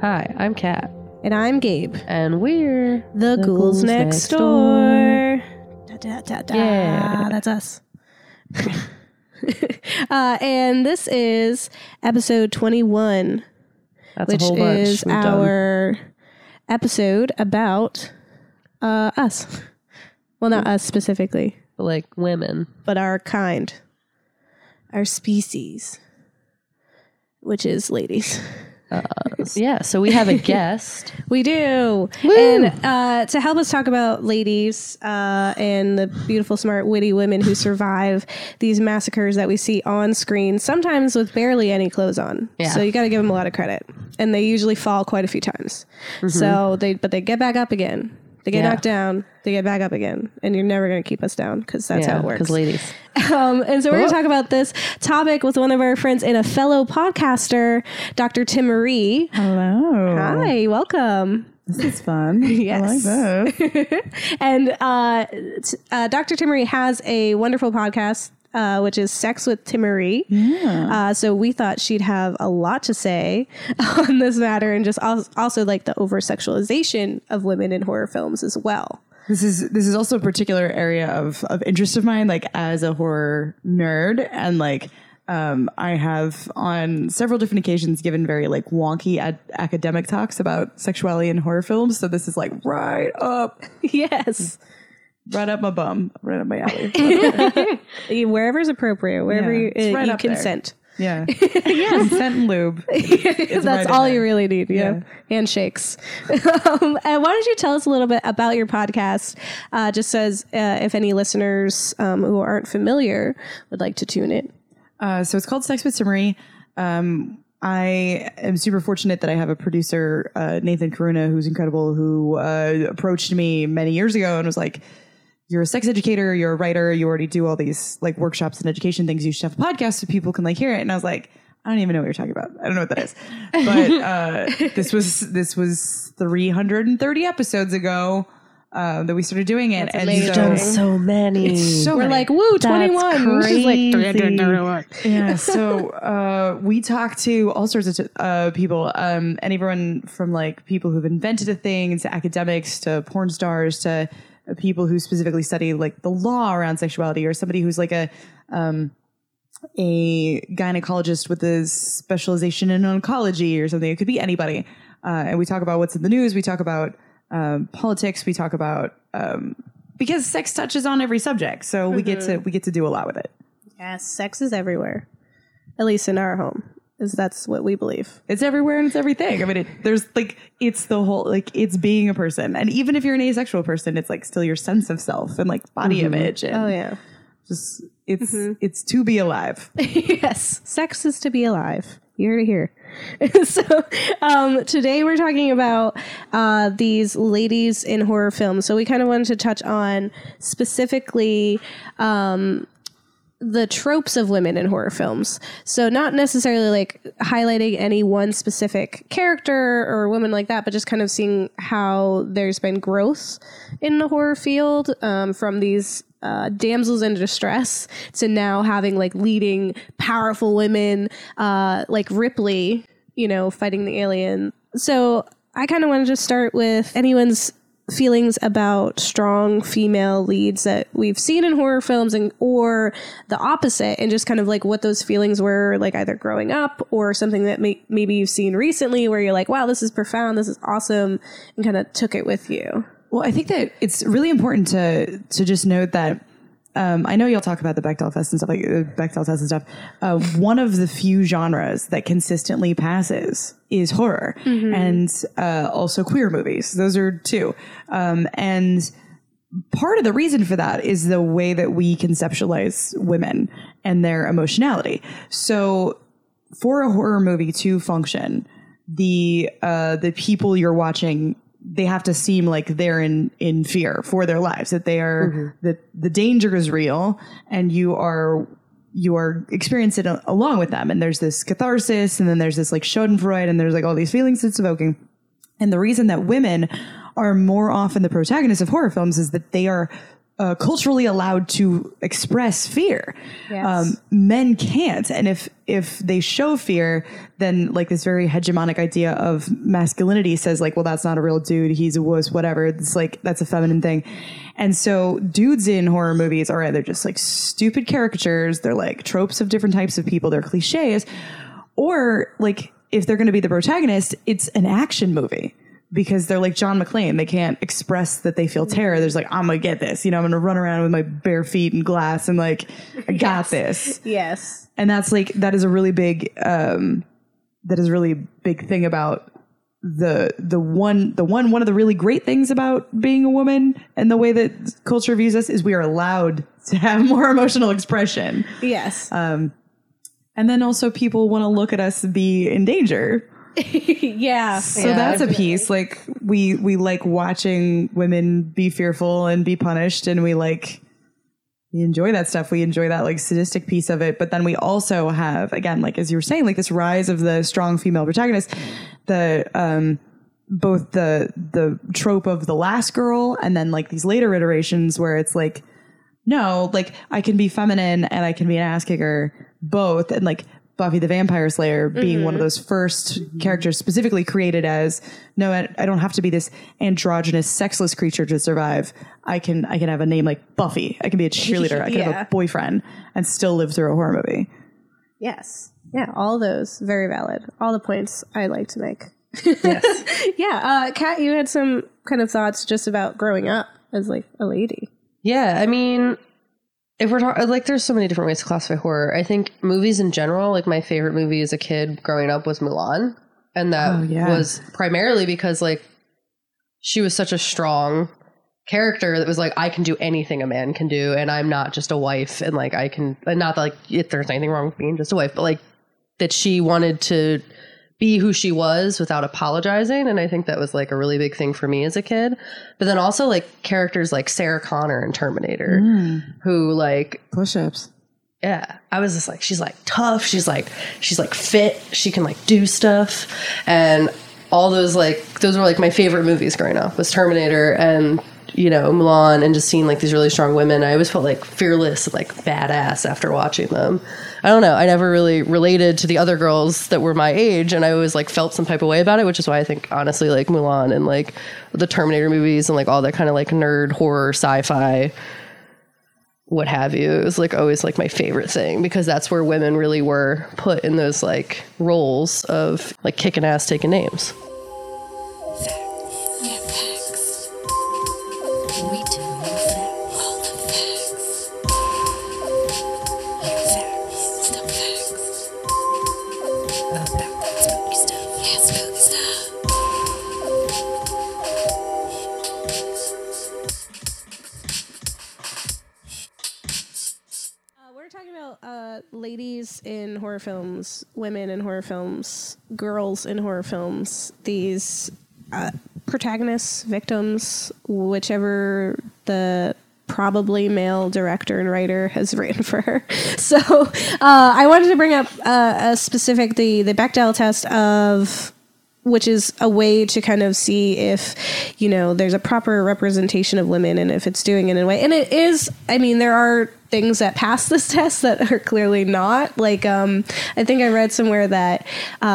Hi, I'm Kat. And I'm Gabe. And we're the Ghouls Next Door. Da, da, da, da. Yeah. That's us. And this is episode 21, episode about us. Well, not us specifically. But like women. But our kind. Our species. Which is ladies. Yeah, so we have a guest. We do. Woo! And to help us talk about ladies and the beautiful, smart, witty women who survive these massacres that we see on screen, sometimes with barely any clothes on. Yeah. So you got to give them a lot of credit. And they usually fall quite a few times. Mm-hmm. So they get back up again. They get knocked down. They get back up again. And you're never going to keep us down because that's how it works. Because ladies. And so we're going to talk about this topic with one of our friends and a fellow podcaster, Dr. Timaree. Hello. Hi. Welcome. This is fun. Yes. I like this. And Dr. Timaree has a wonderful podcast, which is Sex with Timaree. Yeah. So we thought she'd have a lot to say on this matter and just also like the over-sexualization of women in horror films as well. This is also a particular area of interest of mine, like as a horror nerd, and like I have on several different occasions given very like wonky academic talks about sexuality in horror films. So this is like right up. Yes. Right up my bum. Right up my alley. Wherever's appropriate. Wherever you consent. There. Yeah. Yes. Consent and lube. That's right, all you really need. Yeah. Handshakes. And why don't you tell us a little bit about your podcast? Just as if any listeners who aren't familiar would like to tune in. So it's called Sex with Timaree. I am super fortunate that I have a producer, Nathan Karuna, who's incredible, who approached me many years ago and was like, you're a sex educator, you're a writer, you already do all these like workshops and education things. You should have a podcast so people can like hear it. And I was like, I don't even know what you're talking about. I don't know what that is. But this was 330 episodes ago that we started doing it. And we've done so many. We're like, woo, 21. She's like 331. Yeah. So we talked to all sorts of people, and everyone from like people who've invented a thing to academics to porn stars to people who specifically study like the law around sexuality, or somebody who's like a gynecologist with a specialization in oncology or something. It could be anybody. And we talk about what's in the news. We talk about politics. We talk about because sex touches on every subject. So mm-hmm. we get to do a lot with it. Yes. Sex is everywhere, at least in our home. That's what we believe. It's everywhere and it's everything. I mean, it's the whole, like, it's being a person. And even if you're an asexual person, it's like still your sense of self and like body mm-hmm. image. And just it's to be alive. Yes. Sex is to be alive. You're to hear. So today we're talking about these ladies in horror films. So we kind of wanted to touch on specifically, the tropes of women in horror films. So not necessarily like highlighting any one specific character or woman like that, but just kind of seeing how there's been growth in the horror field from these damsels in distress to now having like leading powerful women like Ripley, you know, fighting the alien. So I kind of want to just start with anyone's feelings about strong female leads that we've seen in horror films and or the opposite, and just kind of like what those feelings were like either growing up or something that maybe you've seen recently where you're like, wow, this is profound, this is awesome, and kind of took it with you. Well, I think that it's really important to just note that I know you'll talk about the Bechdel test and stuff like one of the few genres that consistently passes is horror mm-hmm. and also queer movies. Those are two. And part of the reason for that is the way that we conceptualize women and their emotionality. So for a horror movie to function, the people you're watching, they have to seem like they're in fear for their lives, that they are, mm-hmm. that the danger is real and you are experiencing it along with them. And there's this catharsis, and then there's this like Schadenfreude, and there's like all these feelings it's evoking. And the reason that women are more often the protagonists of horror films is that they are culturally allowed to express fear. Yes. Men can't. And if they show fear, then like this very hegemonic idea of masculinity says like, well, that's not a real dude. He's a wuss, whatever. It's like, that's a feminine thing. And so dudes in horror movies are either just like stupid caricatures. They're like tropes of different types of people. They're cliches. Or like if they're going to be the protagonist, it's an action movie. Because they're like John McClane. They can't express that they feel terror. There's like, I'm going to get this. You know, I'm going to run around with my bare feet and glass and like, I got this. Yes. And that's like, that is a really big thing about one of the really great things about being a woman and the way that culture views us is we are allowed to have more emotional expression. Yes. And then also people want to look at us be in danger. Yeah. So yeah, that's definitely a piece. Like we like watching women be fearful and be punished, and we enjoy that stuff. We enjoy that like sadistic piece of it. But then we also have, again, like as you were saying, like this rise of the strong female protagonist, both the trope of the last girl and then like these later iterations where it's like, no, like I can be feminine and I can be an ass kicker both, and like Buffy the Vampire Slayer being one of those first characters specifically created as, no, I don't have to be this androgynous, sexless creature to survive. I can have a name like Buffy. I can be a cheerleader. Yeah. I can have a boyfriend and still live through a horror movie. Yes. Yeah. All those. Very valid. All the points I like to make. Yes. Yeah. Kat, you had some kind of thoughts just about growing up as like a lady. Yeah. I mean, if we're talking, like, there's so many different ways to classify horror. I think movies in general, like, my favorite movie as a kid growing up was Mulan. And that was primarily because, like, she was such a strong character that was like, I can do anything a man can do, and I'm not just a wife, and, like, I can, and not that, like, if there's anything wrong with being just a wife, but, like, that she wanted to be who she was without apologizing. And I think that was, like, a really big thing for me as a kid. But then also, like, characters like Sarah Connor in Terminator, who, like, push-ups. Yeah. I was just like, she's, like, tough. She's, like, fit. She can, like, do stuff. And all those, like, those were, like, my favorite movies growing up was Terminator and, you know, Mulan, and just seeing, like, these really strong women. I always felt, like, fearless and, like, badass after watching them. I don't know. I never really related to the other girls that were my age, and I always, like, felt some type of way about it, which is why I think, honestly, like, Mulan and, like, the Terminator movies and, like, all that kind of, like, nerd, horror, sci-fi, what have you, it was, like, always, like, my favorite thing, because that's where women really were put in those, like, roles of, like, kicking ass, taking names. Ladies in horror films, women in horror films, girls in horror films, these protagonists, victims, whichever the probably male director and writer has written for her. So I wanted to bring up a specific, the Bechdel test of, which is a way to kind of see if, you know, there's a proper representation of women and if it's doing it in a way. And it is, I mean, there are things that pass this test that are clearly not. Like, I think I read somewhere that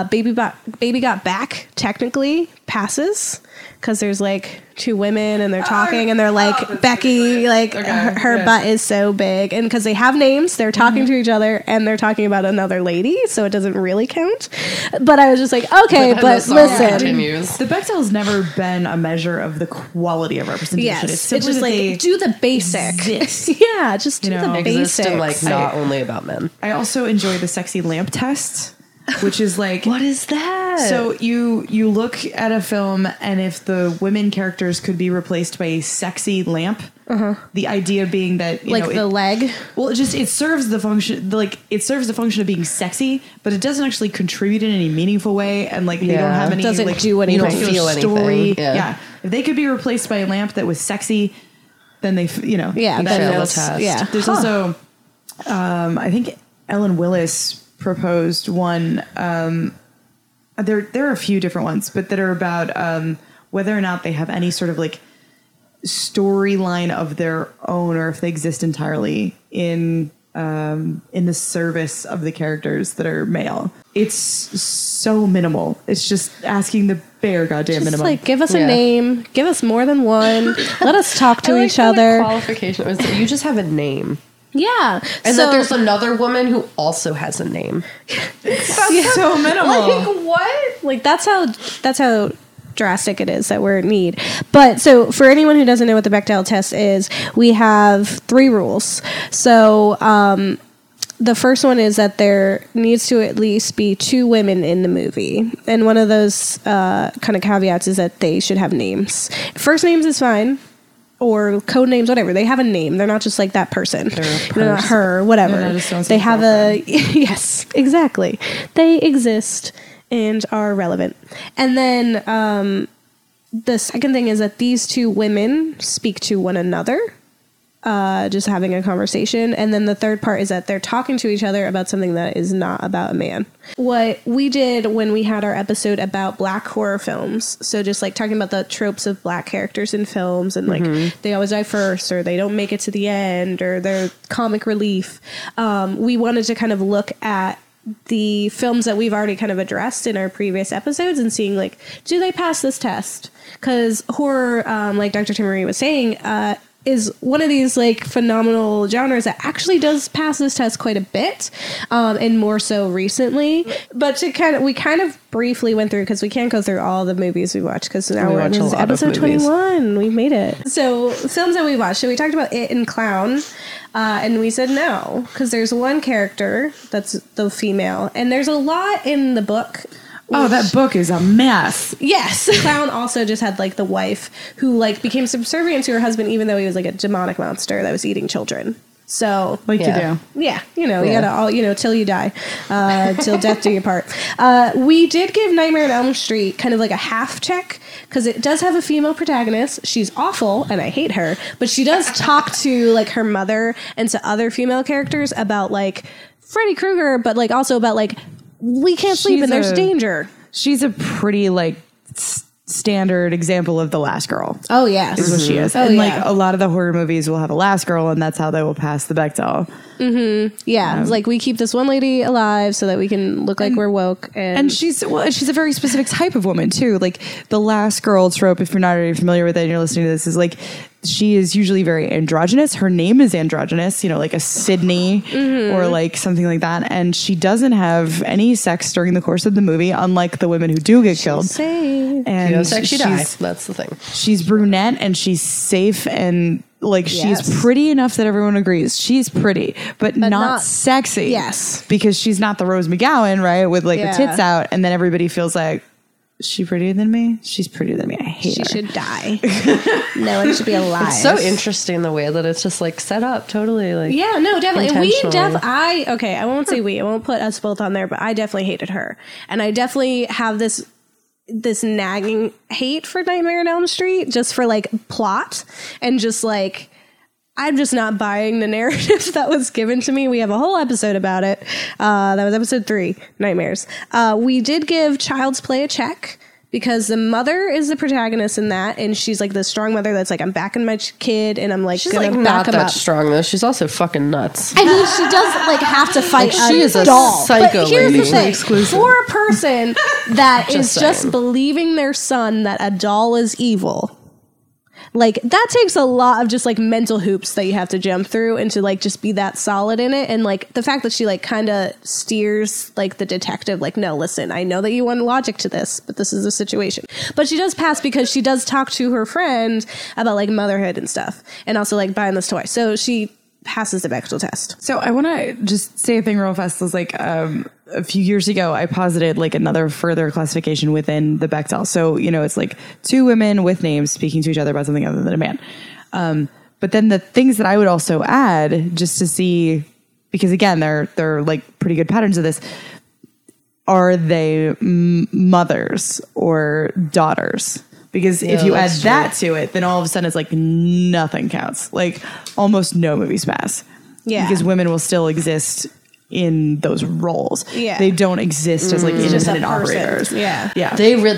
Baby Got Back technically passes because there's like two women and they're talking and they're like, Becky, like her butt is so big. And because they have names, they're talking to each other and they're talking about another lady. So it doesn't really count. But I was just like, okay, but listen. Continues. The Bechdel's never been a measure of the quality of representation. Yes, it's just like, do the basic. Yeah, just do the basic. And like not only about men. I also enjoy the sexy lamp test, which is like, what is that? So you look at a film, and if the women characters could be replaced by a sexy lamp, the idea being that you know, the leg. Well, it serves the function. Like it serves the function of being sexy, but it doesn't actually contribute in any meaningful way. And like they don't have any. It doesn't like, do anything. You don't feel anything. Yeah. If they could be replaced by a lamp that was sexy, then they fail the test. Yeah. There's also, I think Ellen Willis proposed one. There are a few different ones, but that are about whether or not they have any sort of like storyline of their own, or if they exist entirely in the service of the characters that are male. It's so minimal. It's just asking the bare goddamn minimum. Like, give us a name. Give us more than one. Let us talk to each other. The qualification was that you just have a name. Yeah. And so, that there's another woman who also has a name. That's so minimal. Like, what? Like, that's how drastic it is that we're in need. But so for anyone who doesn't know what the Bechdel test is, we have three rules. So the first one is that there needs to at least be two women in the movie, and one of those kind of caveats is that they should have names. First names is fine, or code names, whatever. They have a name. They're not just like that person. They're not her, whatever. They have a yes, exactly. They exist and are relevant. And then the second thing is that these two women speak to one another, just having a conversation. And then the third part is that they're talking to each other about something that is not about a man. What we did when we had our episode about Black horror films, so just like talking about the tropes of Black characters in films, and like they always die first, or they don't make it to the end, or they're comic relief. We wanted to kind of look at the films that we've already kind of addressed in our previous episodes and seeing, like, do they pass this test? Because horror, like Dr. Timaree was saying, is one of these, like, phenomenal genres that actually does pass this test quite a bit, and more so recently. But we kind of briefly went through, because we can't go through all the movies we watched, because now we're on episode 21. We made it. So films that we watched. So we talked about It and Clown, and we said no, because there's one character that's the female, and there's a lot in the book. Oh, that book is a mess. Yes. Clown also just had, like, the wife who, like, became subservient to her husband, even though he was, like, a demonic monster that was eating children. So, like, you do. Yeah. You know, you gotta all, you know, till you die, till death do your part. We did give Nightmare on Elm Street kind of like a half check, because it does have a female protagonist. She's awful and I hate her, but she does talk to, like, her mother and to other female characters about, like, Freddy Krueger, but, like, also about, like, we can't sleep and there's danger. She's a pretty, like, standard example of the last girl. Oh, yes. Is what she is. Oh, and, like, a lot of the horror movies will have a last girl, and that's how they will pass the Bechdel. Mm-hmm. Yeah. Like, we keep this one lady alive so that we can look like we're woke. And she's a very specific type of woman, too. Like, the last girl trope, if you're not already familiar with it and you're listening to this, is, like, she is usually very androgynous. Her name is androgynous, you know, like a Sydney or like something like that. And she doesn't have any sex during the course of the movie, unlike the women who do get killed. Safe. And she has sex, she dies. That's the thing. She's brunette and she's safe, and, like, she's pretty enough that everyone agrees she's pretty, but not sexy. Yes. Because she's not the Rose McGowan, right? With, like, the tits out, and then everybody feels like, she prettier than me? She's prettier than me. I hate her. She should die. No one should be alive. It's so interesting the way that it's just, like, set up totally. Like, yeah, no, definitely. And I won't say we. I won't put us both on there, but I definitely hated her. And I definitely have this nagging hate for Nightmare on Elm Street, just for, like, plot and just, like, I'm just not buying the narrative that was given to me. We have a whole episode about it. That was episode 3, Nightmares. We did give Child's Play a check, because the mother is the protagonist in that, and she's, like, the strong mother that's, like, I'm backing my kid, and I'm, like, she's gonna, like, back him up. She's, like, not that strong, though. She's also fucking nuts. I mean, she does, like, have to fight like she is a doll. Psycho but here's lady. The thing. Exclusive. For a person that just believing their son that a doll is evil... Like, that takes a lot of just, like, mental hoops that you have to jump through and to, like, just be that solid in it. And, like, the fact that she, like, kind of steers, like, the detective, like, no, listen, I know that you want logic to this, but this is the situation. But she does pass because she does talk to her friend about, like, motherhood and stuff, and also, like, buying this toy. So she passes the Bechdel test. So I want to just say a thing real fast. It was, like, a few years ago, I posited, like, another further classification within the Bechdel. So, you know, it's like two women with names speaking to each other about something other than a man. But then the things that I would also add, just to see, because again, they're like pretty good patterns of this. Are they mothers or daughters? Because if you add that to it, then all of a sudden it's like nothing counts. Like, almost no movies pass. Yeah. Because women will still exist in those roles. Yeah. They don't exist as like independent operators. Yeah. Yeah.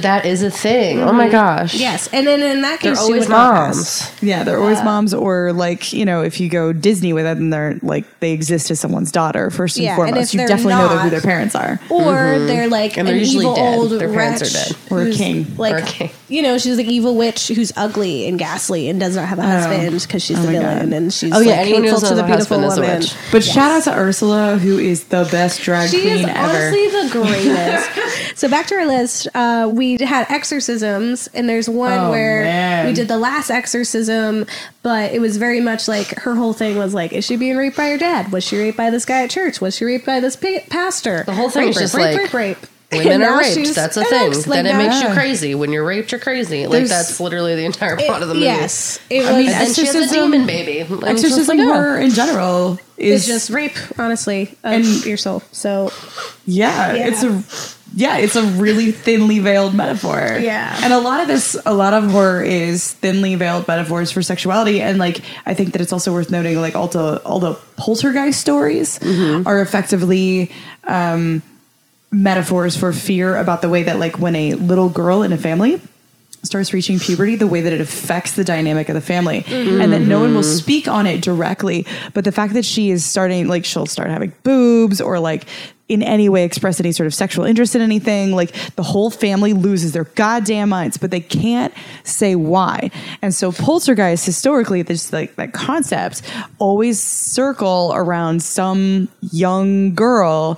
That is a thing. Mm-hmm. Oh my gosh. Yes. And then in that case, they're always moms. Yeah. They're always moms, or like, you know, if you go Disney with it, and they're like, they exist as someone's daughter first and foremost. You definitely know who their parents are. Or they're like, and they're usually evil dead. Old their parents are dead. Or a king. Like, or a king. You know, she's an evil witch who's ugly and ghastly and does not have a husband because she's the villain, and she's hateful to the beautiful woman. But shout out to Ursula, who is the best drag queen ever. She is honestly the greatest. So back to our list, we had exorcisms, and there's one where we did the last exorcism, but it was very much like her whole thing was like, is she being raped by her dad? Was she raped by this guy at church? Was she raped by this pastor? The whole thing was just rape. Women are raped. That's a thing. Like, then it makes you crazy. When you're raped, you're crazy. Like, that's literally the entire plot of the movie. Yes. It was, I mean, and she has a demon baby. Exorcism horror in general is just rape, honestly, of your soul. So, yeah. It's a really thinly veiled metaphor. Yeah. And a lot of horror is thinly veiled metaphors for sexuality. And like, I think that it's also worth noting, like, all the poltergeist stories are effectively, metaphors for fear, about the way that, like, when a little girl in a family starts reaching puberty, the way that it affects the dynamic of the family, and that no one will speak on it directly, but the fact that she is starting, like, she'll start having boobs or like in any way express any sort of sexual interest in anything, like, the whole family loses their goddamn minds, but they can't say why. And so poltergeists, historically, this, like, that concept always circle around some young girl.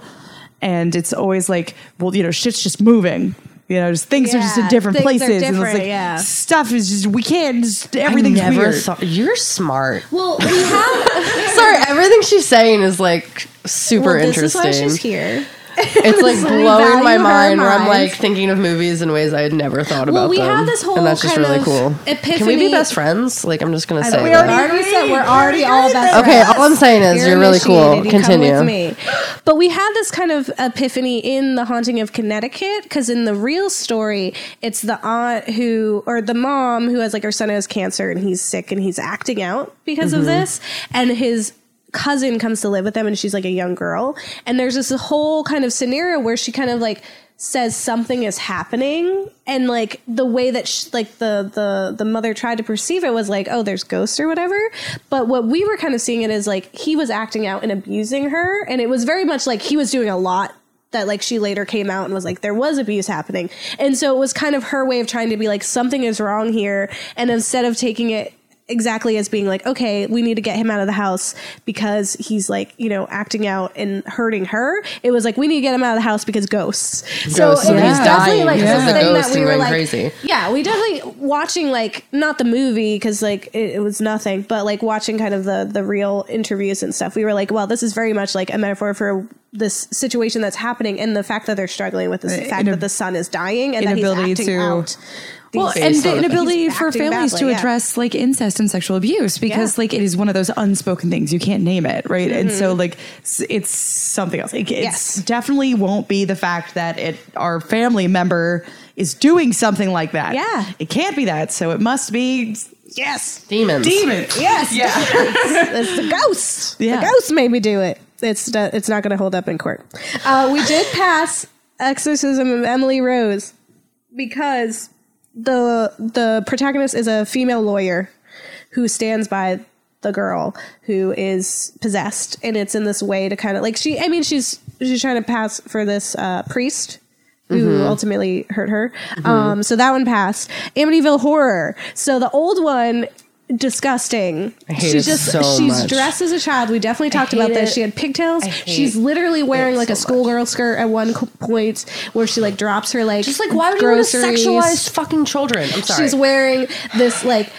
And it's always like, well, you know, shit's just moving. You know, just things are just in different places. And it's like, stuff is just, we can't, just, everything's weird. You're smart. Well, we have... Sorry, everything she's saying is, like, super interesting. This is why she's here. It's like blowing my mind, where I'm like thinking of movies in ways I had never thought about them. Have this whole, and that's just really cool. Epiphany. Can we be best friends? Like, I'm just gonna say we're already all best friends. Okay, all I'm saying is you're really cool. Continue. Come with me. But we had this kind of epiphany in The Haunting of Connecticut, because in the real story, it's the aunt the mom who has, like, her son has cancer and he's sick and he's acting out because of this, and his cousin comes to live with them, and she's like a young girl, and there's this whole kind of scenario where she kind of, like, says something is happening, and, like, the way that she, like, the mother tried to perceive it was like, oh, there's ghosts or whatever, but what we were kind of seeing it is like he was acting out and abusing her, and it was very much like he was doing a lot that, like, she later came out and was like, there was abuse happening, and so it was kind of her way of trying to be like, something is wrong here, and instead of taking it exactly as being like, okay, we need to get him out of the house because he's, like, you know, acting out and hurting her, it was like, we need to get him out of the house because ghosts. So it was definitely like something that we were like, crazy. Yeah, we definitely watching, like, not the movie because, like, it was nothing, but, like, watching kind of the real interviews and stuff, we were like, well, this is very much like a metaphor for this situation that's happening, and the fact that they're struggling with this, the fact that the son is dying and that he's acting out. Well, and the inability for families to address, like, incest and sexual abuse, because, like, it is one of those unspoken things. You can't name it, right? And so, like, it's something else. Like, it's definitely won't be the fact that our family member is doing something like that. Yeah. It can't be that. So it must be... Yes. Demons. Yes. Yeah. It's the ghost. Yeah. The ghost made me do it. It's not going to hold up in court. We did pass Exorcism of Emily Rose because... The protagonist is a female lawyer who stands by the girl who is possessed, and it's in this way to kind of like she's trying to pass for this priest who ultimately hurt her. So that one passed. Amityville Horror. So the old one. Disgusting. I hate she's it just so she's much. Dressed as a child. We definitely talked about this. She had pigtails. She's literally wearing like so a schoolgirl skirt at one point where she like drops her like just like why would groceries. You want to sexualize fucking children? I'm sorry. She's wearing this like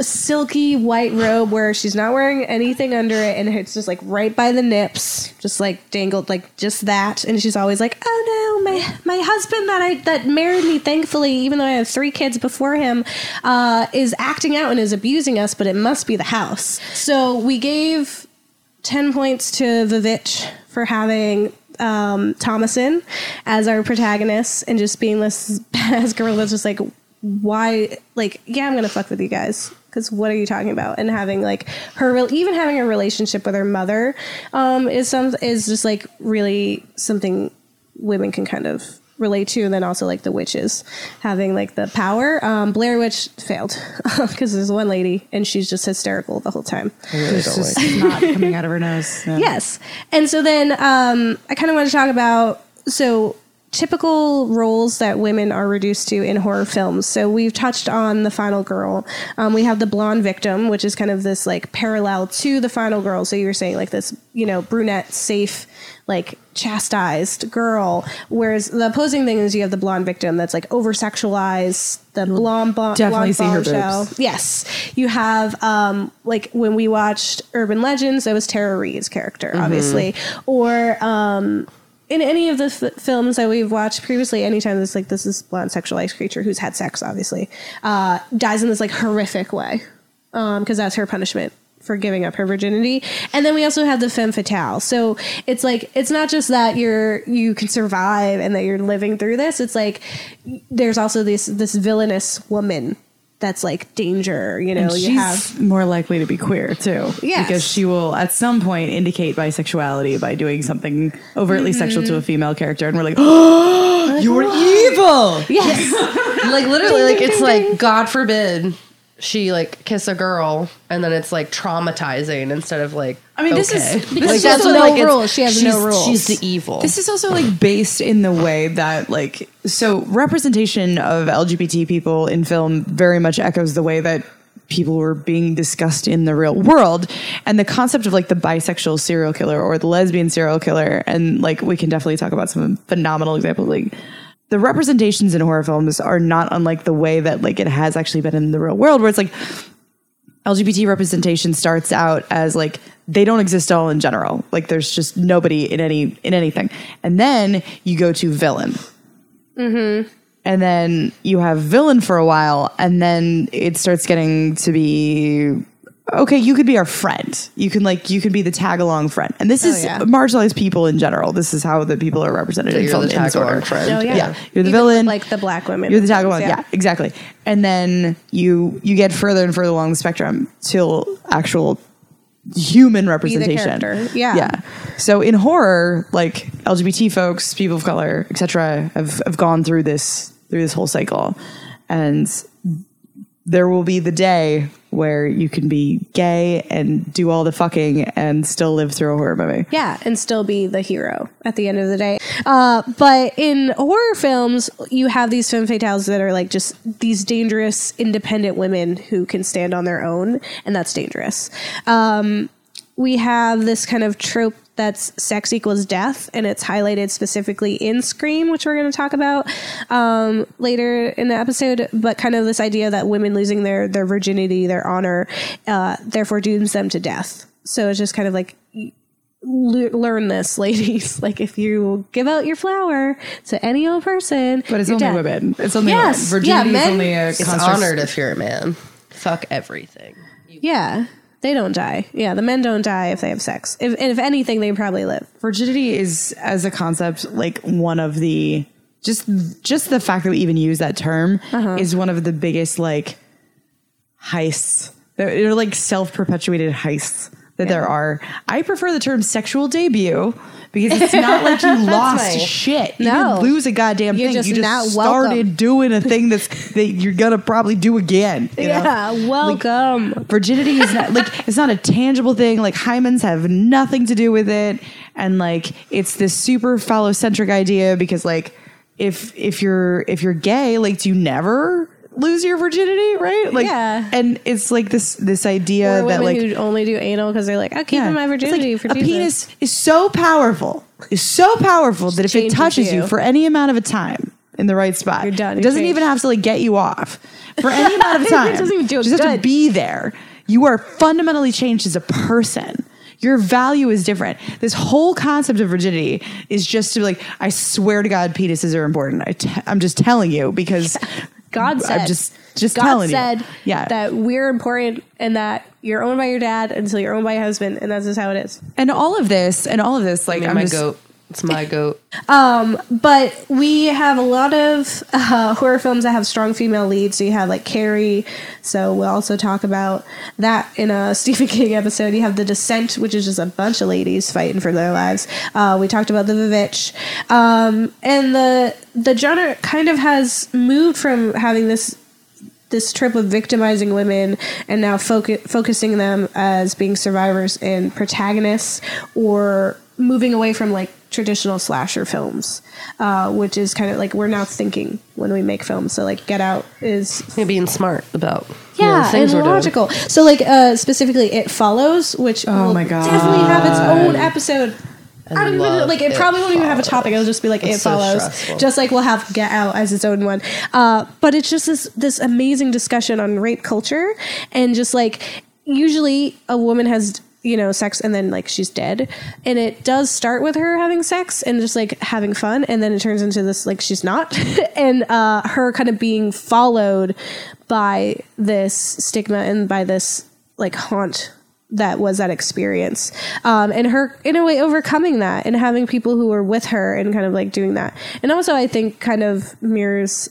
silky white robe where she's not wearing anything under it, and it's just like right by the nips, just like dangled, like just that. And she's always like, "Oh no, my husband that married me, thankfully, even though I have 3 kids before him, is acting out and is abusing us, but it must be the house." So we gave 10 points to Vivich for having Thomason as our protagonist and just being this badass girl that's just like. Why, like, yeah, I'm gonna fuck with you guys. because what are you talking about? And having like her even having a relationship with her mother is just like really something women can kind of relate to. And then also like the witches having like the power. Blair Witch failed because there's one lady and she's just hysterical the whole time. It's just not coming out of her nose. Yeah. Yes. And so then I kind of want to talk about typical roles that women are reduced to in horror films. So we've touched on the final girl. We have the blonde victim, which is kind of this like parallel to the final girl. So you were saying like this, you know, brunette, safe, like chastised girl. Whereas the opposing thing is you have the blonde victim that's like over sexualized, the blonde bomb. Definitely see her boobs. Yes. You have like when we watched Urban Legends, that was Tara Reeves' character, obviously. Or in any of the films that we've watched previously, anytime it's like this is blonde sexualized creature who's had sex, obviously, dies in this like horrific way because that's her punishment for giving up her virginity. And then we also have the femme fatale. So it's like it's not just that you can survive and that you're living through this. It's like there's also this villainous woman that's like danger, you know. And she's more likely to be queer too. Yeah. Because she will at some point indicate bisexuality by doing something overtly sexual to a female character, and we're like, oh, you're evil. Yes. Like literally, like it's like, God forbid she like kiss a girl, and then it's like traumatizing instead of like, I mean, this is that's also no rules. She has no rules. She's the evil. This is also like based in the way that like, so representation of LGBT people in film very much echoes the way that people were being discussed in the real world, and the concept of like the bisexual serial killer or the lesbian serial killer. And like, we can definitely talk about some phenomenal examples. Like, the representations in horror films are not unlike the way that like it has actually been in the real world, where it's like LGBT representation starts out as like they don't exist at all in general. Like there's just nobody in anything. And then you go to villain. Mm-hmm. And then you have villain for a while, and then it starts getting to be, okay, you could be our friend. You can be the tag along friend. And this is marginalized people in general. This is how the people are represented. So you're the tag along friend. Oh, yeah. You're the villain. Like the black women. You're the tag along. Yeah, exactly. And then you get further and further along the spectrum till actual human representation. Yeah. So in horror, like LGBT folks, people of color, etc., have gone through this whole cycle, and there will be the day where you can be gay and do all the fucking and still live through a horror movie. Yeah, and still be the hero at the end of the day. But in horror films, you have these femme fatales that are like just these dangerous, independent women who can stand on their own, and that's dangerous. We have this kind of trope that's sex equals death, and it's highlighted specifically in Scream, which we're going to talk about later in the episode, but kind of this idea that women losing their virginity, their honor, therefore dooms them to death. So it's just kind of like, learn this, ladies. Like, if you give out your flower to any old person, but it's only dead. Women. It's only women. Virginity is only a construct. It's honored if you're a man. Fuck everything. Yeah. They don't die. Yeah, the men don't die if they have sex. If anything, they probably live. Virginity is, as a concept, like one of the... Just the fact that we even use that term is one of the biggest, like, heists. They're like self-perpetuated heists that there are. I prefer the term sexual debut because it's not like you lost shit. You didn't lose a goddamn thing. You just started doing a thing that you're going to probably do again. You know? Welcome. Like, virginity is not like, it's not a tangible thing. Like, hymens have nothing to do with it. And like, it's this super phallocentric idea because like, if you're gay, like, do you never lose your virginity, right? Like, yeah. And it's like this idea or women that like who only do anal because they're like, I'm keeping my virginity for Jesus. A penis is so powerful that if it touches you for any amount of a time in the right spot, you're done. It doesn't even have to like get you off for any amount of time. It doesn't even do it. You just have to be there. You are fundamentally changed as a person. Your value is different. This whole concept of virginity is just to be like, I swear to God, penises are important. I'm just telling you because. God said, God said that we're important and that you're owned by your dad until you're owned by your husband. And that's just how it is. And all of this, like, I mean, I'm my goat. It's my goat. But we have a lot of horror films that have strong female leads. So you have like Carrie. So we'll also talk about that in a Stephen King episode. You have The Descent, which is just a bunch of ladies fighting for their lives. We talked about the Vivich. And the genre kind of has moved from having this trip of victimizing women and now focusing them as being survivors and protagonists, or moving away from like traditional slasher films, which is kind of like we're now thinking when we make films. So like Get Out is being smart about things and logical. Doing. So like specifically It Follows, which definitely have its own episode. I don't even, like, it probably won't even have a topic. It'll just be like, it follows. Just like we'll have Get Out as its own one. But it's just this amazing discussion on rape culture. And just like, usually a woman has, you know, sex and then like she's dead. And it does start with her having sex and just like having fun. And then it turns into this, like, she's not. And her kind of being followed by this stigma and by this like haunt that was that experience, and her in a way overcoming that and having people who were with her and kind of like doing that. And also I think kind of mirrors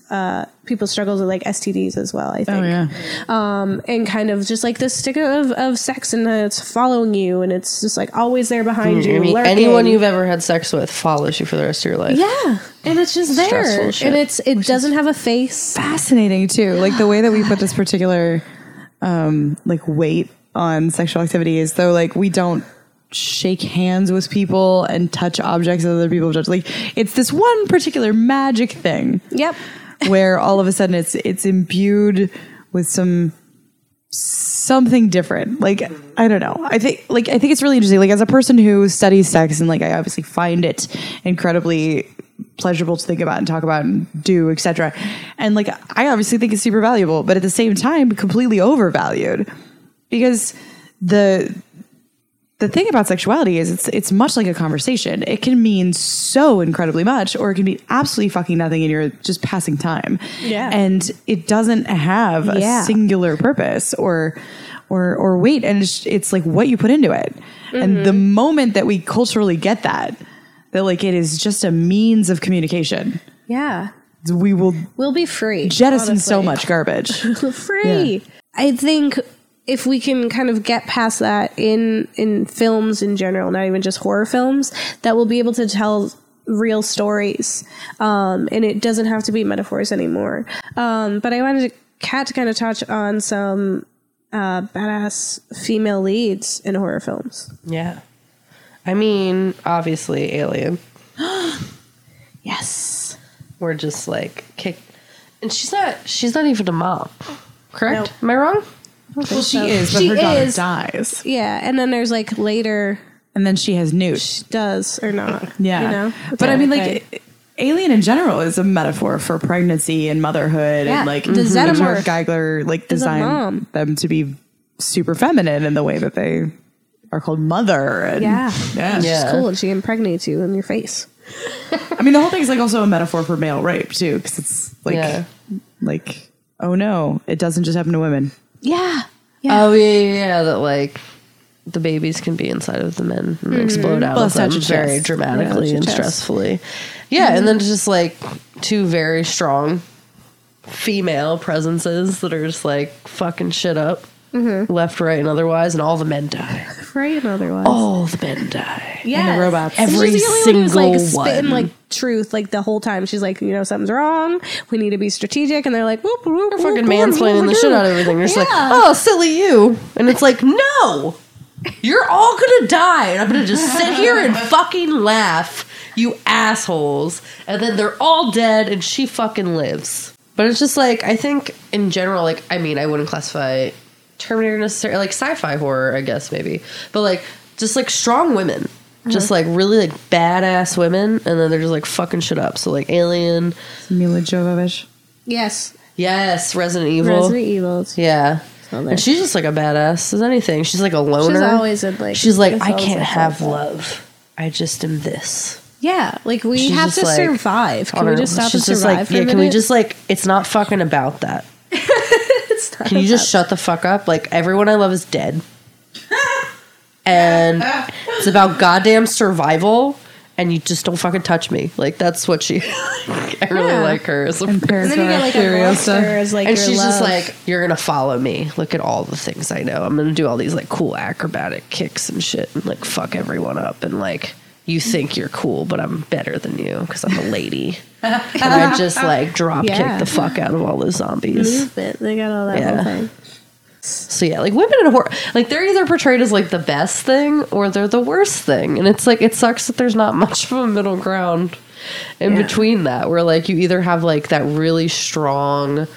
people's struggles with like STDs as well, I think. Oh, yeah. And kind of just like this stigma of sex and it's following you and it's just like always there behind you. I mean, anyone you've ever had sex with follows you for the rest of your life. Yeah. And it's just there. Shit. And it doesn't have a face. Fascinating too. Like the way that we put this particular like weight on sexual activity is though, like we don't shake hands with people and touch objects that other people have touched. Like it's this one particular magic thing. Yep. Where all of a sudden it's imbued with something different. Like, I don't know. I think it's really interesting. Like as a person who studies sex and like, I obviously find it incredibly pleasurable to think about and talk about and do, etc. And like, I obviously think it's super valuable, but at the same time, completely overvalued. Because the thing about sexuality is it's much like a conversation. It can mean so incredibly much, or it can be absolutely fucking nothing and you're just passing time. Yeah. And it doesn't have a singular purpose or weight. And it's like what you put into it. Mm-hmm. And the moment that we culturally get that like it is just a means of communication. Yeah. We'll be free. Jettison honestly. So much garbage. Free. Yeah. I think if we can kind of get past that in films in general, not even just horror films, that we'll be able to tell real stories. And it doesn't have to be metaphors anymore. But I wanted Kat to kind of touch on some badass female leads in horror films. Yeah. I mean, obviously Alien. Yes. We're just like kicked. And she's not even a mom, correct? Nope. Am I wrong? Well, she is, but her daughter dies. Yeah, and then there's like later, and then she has Newt. She does or not? Yeah, you know? But I mean, like, Alien in general is a metaphor for pregnancy and motherhood, and like the Zetamorph. Geiger like designed them to be super feminine in the way that they are called mother. And yeah, she's cool, and she impregnates you in your face. I mean, the whole thing is like also a metaphor for male rape too, because it's like, oh no, it doesn't just happen to women. Yeah. Oh, yeah. That like the babies can be inside of the men and explode out of them very dramatically and stressfully. Yeah, and then just like two very strong female presences that are just like fucking shit up, left, right, and otherwise, and all the men die. Right and otherwise, all the men die. Yeah, and the robots. Every single one. Spitting like truth, like the whole time. She's like, you know, something's wrong. We need to be strategic. And they're like, whoop, whoop, whoop, fucking mansplaining the shit out of everything. You're just like, oh, silly you. And it's like, no, you're all gonna die, and I'm gonna just sit here and fucking laugh, you assholes. And then they're all dead, and she fucking lives. But it's just like, I think in general, like, I mean, I wouldn't classify Terminator necessarily like sci-fi horror, I guess, maybe, but like just like strong women, just like really like badass women, and then they're just like fucking shit up. So like Alien, Mila Jovovich, yes, Resident Evil, yeah, and she's just like a badass as anything. She's like a loner. She's always in, like, she's like, I can't have love. I just am this. Yeah, like we have to survive. Can we just stop and survive for a minute? Can we just like? It's not fucking about that. Can you just shut the fuck up? Like, everyone I love is dead. And it's about goddamn survival. and you just don't fucking touch me. Like, that's what she... I really like her as a person. And then you get, like, a monster as, like, and she's love. Just like, you're going to follow me. Look at all the things I know. I'm going to do all these, like, cool acrobatic kicks and shit and, like, fuck everyone up. And, like, you think you're cool, but I'm better than you because I'm a lady. And I just, like, drop kick the fuck out of all those zombies. They got all that whole thing. So yeah, like, women in horror, like, they're either portrayed as, like, the best thing or they're the worst thing, and it's like, it sucks that there's not much of a middle ground in between that, where, like, you either have, like, that really strong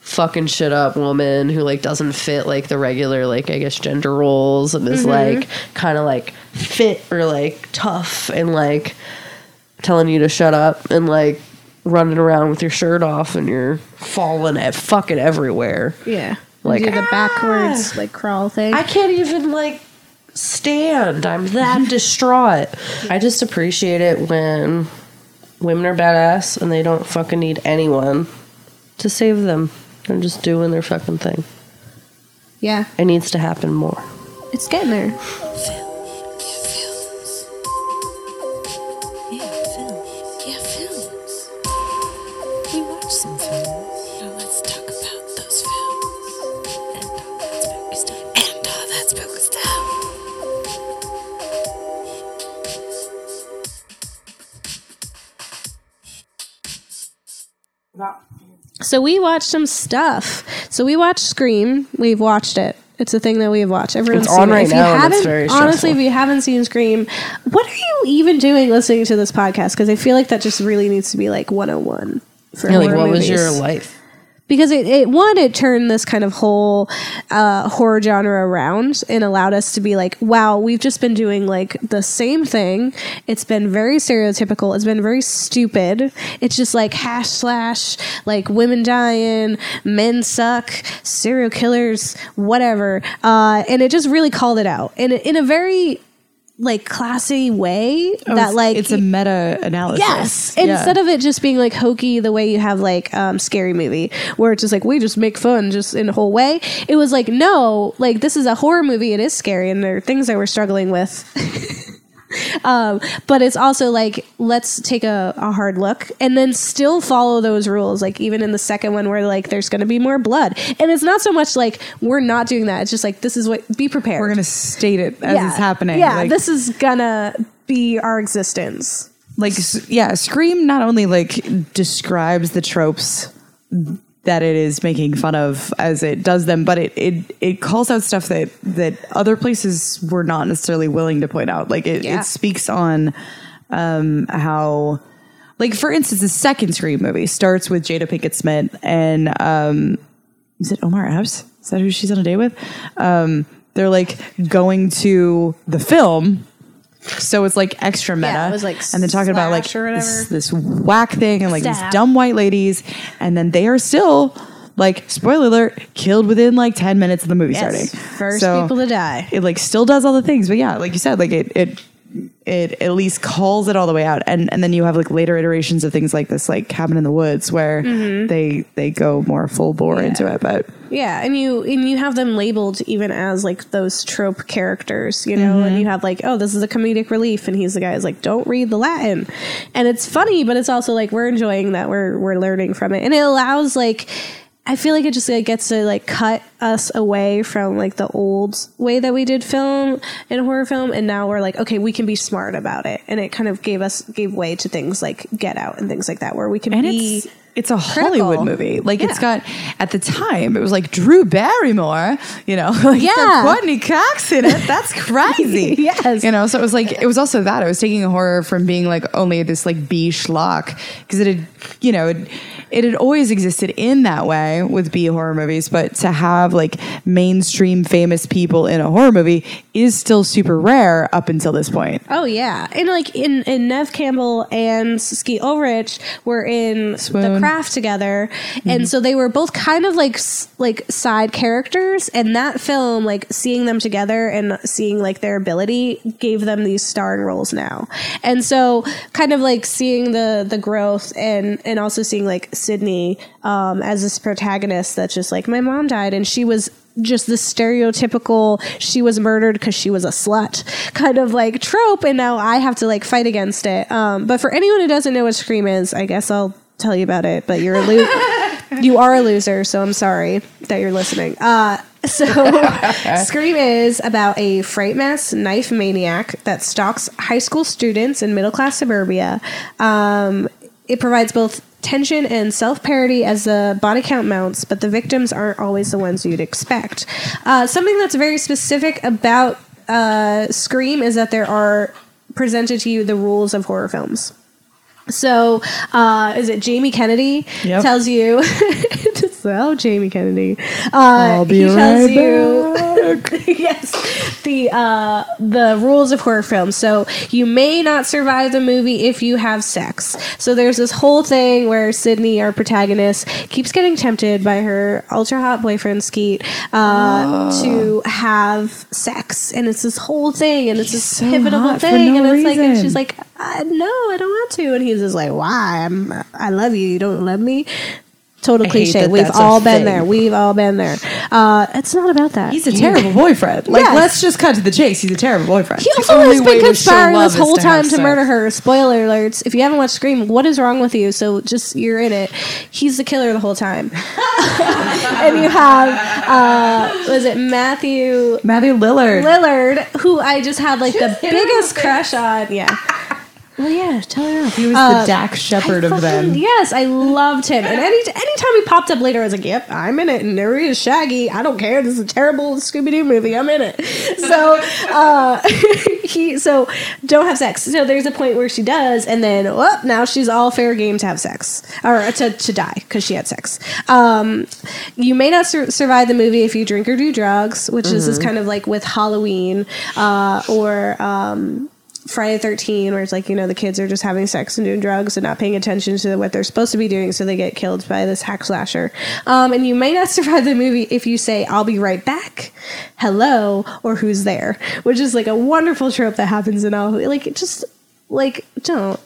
fucking shit up woman who, like, doesn't fit, like, the regular, like, I guess gender roles, and is like kind of like fit or like tough and like telling you to shut up and like running around with your shirt off and you're falling at fucking everywhere. Yeah. Like, do the backwards, like, crawl thing. I can't even, like, stand. I'm that distraught. I just appreciate it when women are badass and they don't fucking need anyone to save them. They're just doing their fucking thing. Yeah. It needs to happen more. It's getting there. So we watched some stuff. So we watched Scream. We've watched it. It's a thing that we've watched. Everyone's seen it. It's on right now, and it's very stressful. Honestly, if you haven't seen Scream, what are you even doing listening to this podcast? Because I feel like that just really needs to be, like, 101 for horror movies. Like, what was your life? Because it turned this kind of whole horror genre around and allowed us to be like, wow, we've just been doing, like, the same thing. It's been very stereotypical. It's been very stupid. It's just like hash slash, like, women dying, men suck, serial killers, whatever. And it just really called it out. And in a very... like, classy way that, like... It's a meta-analysis. Yes. Yeah. Instead of it just being, like, hokey the way you have, like, Scary Movie, where it's just, like, we just make fun just in a whole way. It was, like, no, like, this is a horror movie. It is scary, and there are things that we're struggling with. But it's also, like, let's take a hard look and then still follow those rules. Like, even in the second one where, like, there's going to be more blood. And it's not so much, like, we're not doing that. It's just, like, this is what... Be prepared. We're going to state it as it's happening. Yeah, like, this is going to be our existence. Like, yeah, Scream not only, like, describes the tropes that it is making fun of as it does them, but it calls out stuff that other places were not necessarily willing to point out. Like, it speaks on how, like, for instance, the second Scream movie starts with Jada Pinkett Smith and is it Omar Epps? Is that who she's on a date with? They're, like, going to the film. So it's, like, extra meta. Yeah, it was, like, and they're talking about, like, this whack thing and, like, these dumb white ladies. And then they are still, like, spoiler alert, killed within, like, 10 minutes of the movie starting. First people to die. It, like, still does all the things. But, yeah, like you said, like, it at least calls it all the way out. And then you have, like, later iterations of things like this, like, Cabin in the Woods, where they go more full bore into it. But... yeah, and you have them labeled even as, like, those trope characters, you know, and you have, like, oh, this is a comedic relief, and he's the guy who's like, don't read the Latin. And it's funny, but it's also, like, we're enjoying that, we're learning from it. And it allows, like, I feel like it just, like, gets to, like, cut us away from, like, the old way that we did film and horror film, and now we're like, okay, we can be smart about it. And it kind of gave way to things like Get Out and things like that, where we can be... It's a critical Hollywood movie. Like, it's got, at the time, it was like Drew Barrymore, you know, like Courtney Cox in it. That's crazy. Yes. You know, so it was like, it was also that. It was taking a horror from being, like, only this, like, B schlock, because it had, you know, it had always existed in that way with B horror movies, but to have, like, mainstream famous people in a horror movie is still super rare up until this point. Oh, yeah. And, like, in Neve Campbell and Skeet Ulrich were in The Craft together, and so they were both kind of like side characters, and that film, like, seeing them together and seeing, like, their ability gave them these starring roles now. And so kind of, like, seeing the growth and also seeing, like, Sydney as this protagonist that's just like, my mom died, and she was just the stereotypical she was murdered because she was a slut kind of like trope, and now I have to like fight against it. But for anyone who doesn't know what Scream is, I guess I'll tell you about it, but you are a loser, so I'm sorry that you're listening. So Scream is about a fright mass knife maniac that stalks high school students in middle class suburbia. It provides both tension and self-parody as the body count mounts, but the victims aren't always the ones you'd expect. Something that's very specific about Scream is that there are presented to you the rules of horror films. So, is it Jamie Kennedy? Yep. Tells you... So, Jamie Kennedy. I'll be right back. Yes. The rules of horror films. So, you may not survive the movie if you have sex. So, there's this whole thing where Sydney, our protagonist, keeps getting tempted by her ultra-hot boyfriend, Skeet, to have sex. And it's this whole thing. And it's this pivotal thing. And it's like, and she's like, no, I don't want to. And he's just like, why? I love you. You don't love me? Total cliche. We've all been there. We've all been there. It's not about that. He's a terrible boyfriend. Like, yes. Let's just cut to the chase. He's a terrible boyfriend. He also has been conspiring this whole time to murder her. Spoiler alerts. If you haven't watched Scream, what is wrong with you? So just, you're in it. He's the killer the whole time. And you have, was it Matthew Lillard. Lillard, who I just had like the biggest crush on. Yeah. Well, yeah, tell her up. He was the Dax Shepard of them. Yes, I loved him. And anytime he popped up later, I was like, yep, I'm in it. And there he is, Shaggy. I don't care. This is a terrible Scooby-Doo movie. I'm in it. So, don't have sex. So there's a point where she does, and then, well, now she's all fair game to have sex. Or to die, because she had sex. You may not survive the movie if you drink or do drugs, which mm-hmm. is this kind of like with Halloween, or... Friday 13, where it's like, you know, the kids are just having sex and doing drugs and not paying attention to what they're supposed to be doing, so they get killed by this hack slasher. And you may not survive the movie if you say, I'll be right back, hello, or who's there, which is like a wonderful trope that happens in all, like, just, like, don't.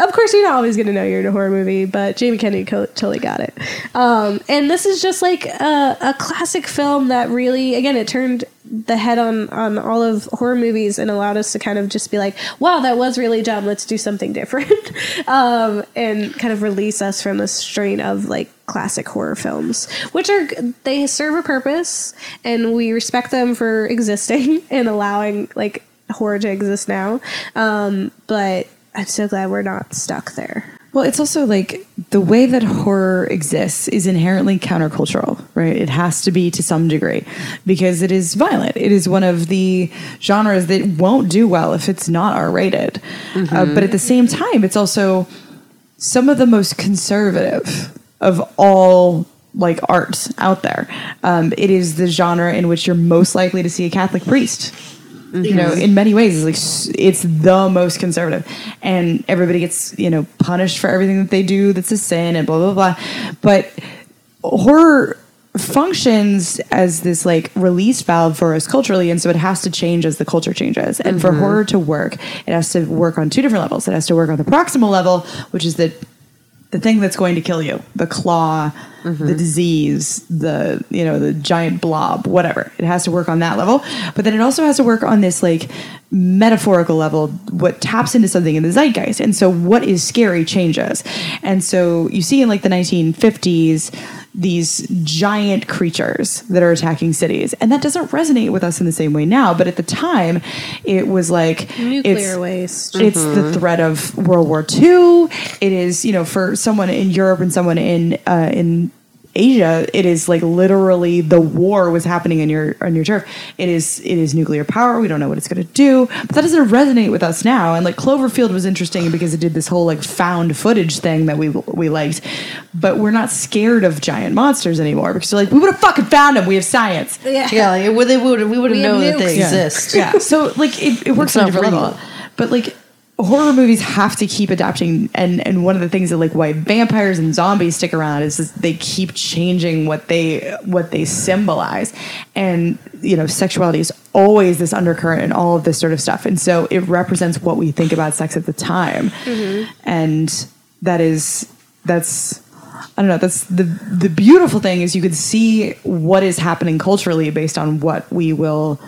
Of course, you're not always going to know you're in a horror movie, but Jamie Kennedy totally got it. And this is just like a classic film that really, again, it turned the head on all of horror movies and allowed us to kind of just be like, wow, that was really dumb. Let's do something different. And kind of release us from the strain of like classic horror films, which are, they serve a purpose and we respect them for existing and allowing like horror to exist now. But I'm so glad we're not stuck there. Well, it's also like the way that horror exists is inherently countercultural, right? It has to be to some degree because it is violent. It is one of the genres that won't do well if it's not R-rated. Mm-hmm. But at the same time, it's also some of the most conservative of all like arts out there. It is the genre in which you're most likely to see a Catholic priest. Mm-hmm. You know, in many ways, it's like it's the most conservative, and everybody gets, you know, punished for everything that they do that's a sin and blah blah blah. But horror functions as this like release valve for us culturally, and so it has to change as the culture changes. And mm-hmm. for horror to work, it has to work on two different levels. It has to work on the proximal level, which is the thing that's going to kill you, the claw, mm-hmm. the disease, the, you know, the giant blob, whatever. It has to work on that level. But then it also has to work on this like metaphorical level, what taps into something in the zeitgeist. And so what is scary changes. And so you see in like the 1950s, these giant creatures that are attacking cities. And that doesn't resonate with us in the same way now. But at the time, it was like... Nuclear waste. It's mm-hmm. the threat of World War II. It is, you know, for someone in Europe and someone in Asia, it is like literally the war was happening on your turf. It is nuclear power. We don't know what it's going to do, but that doesn't resonate with us now. And like Cloverfield was interesting because it did this whole like found footage thing that we liked, but we're not scared of giant monsters anymore because they're like, we would have fucking found them. We have science. Yeah, like, we would have known that they exist. Yeah, so like it works on a different level, but like. Horror movies have to keep adapting, and one of the things that like why vampires and zombies stick around is they keep changing what they symbolize, and you know sexuality is always this undercurrent and all of this sort of stuff, and so it represents what we think about sex at the time, mm-hmm. and that's I don't know. That's the beautiful thing is you could see what is happening culturally based on what we will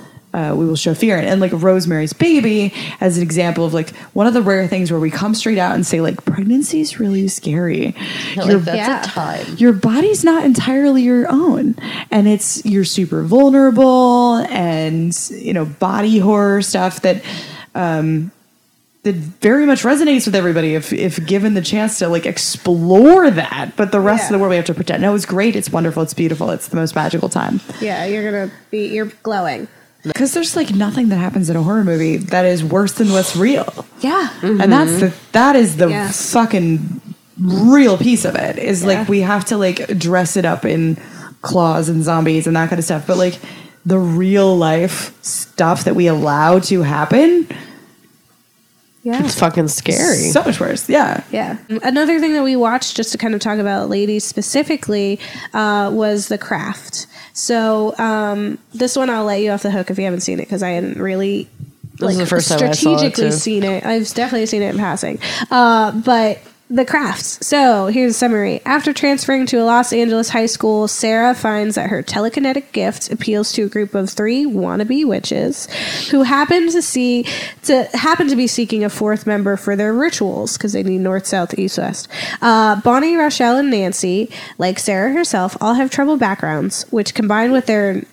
show fear in. And like Rosemary's Baby as an example of like one of the rare things where we come straight out and say like pregnancy is really scary. That's a time. Your body's not entirely your own, and you're super vulnerable, and you know body horror stuff that. That very much resonates with everybody if given the chance to like explore that. But the rest of the world we have to pretend. No, it's great. It's wonderful. It's beautiful. It's the most magical time. Yeah, you're glowing. Because there's like nothing that happens in a horror movie that is worse than what's real. Yeah. Mm-hmm. And that is the fucking real piece of it is like we have to like dress it up in claws and zombies and that kind of stuff. But like the real life stuff that we allow to happen... Yeah. It's fucking scary. So much worse. Yeah. Yeah. Another thing that we watched, just to kind of talk about ladies specifically, was The Craft. So this one, I'll let you off the hook if you haven't seen it, because I hadn't really seen it. I've definitely seen it in passing. But The Crafts. So here's a summary. After transferring to a Los Angeles high school, Sarah finds that her telekinetic gift appeals to a group of 3 wannabe witches who happen to be seeking a 4th member for their rituals, because they need north, south, east, west. Bonnie, Rochelle, and Nancy, like Sarah herself, all have troubled backgrounds, which combined with their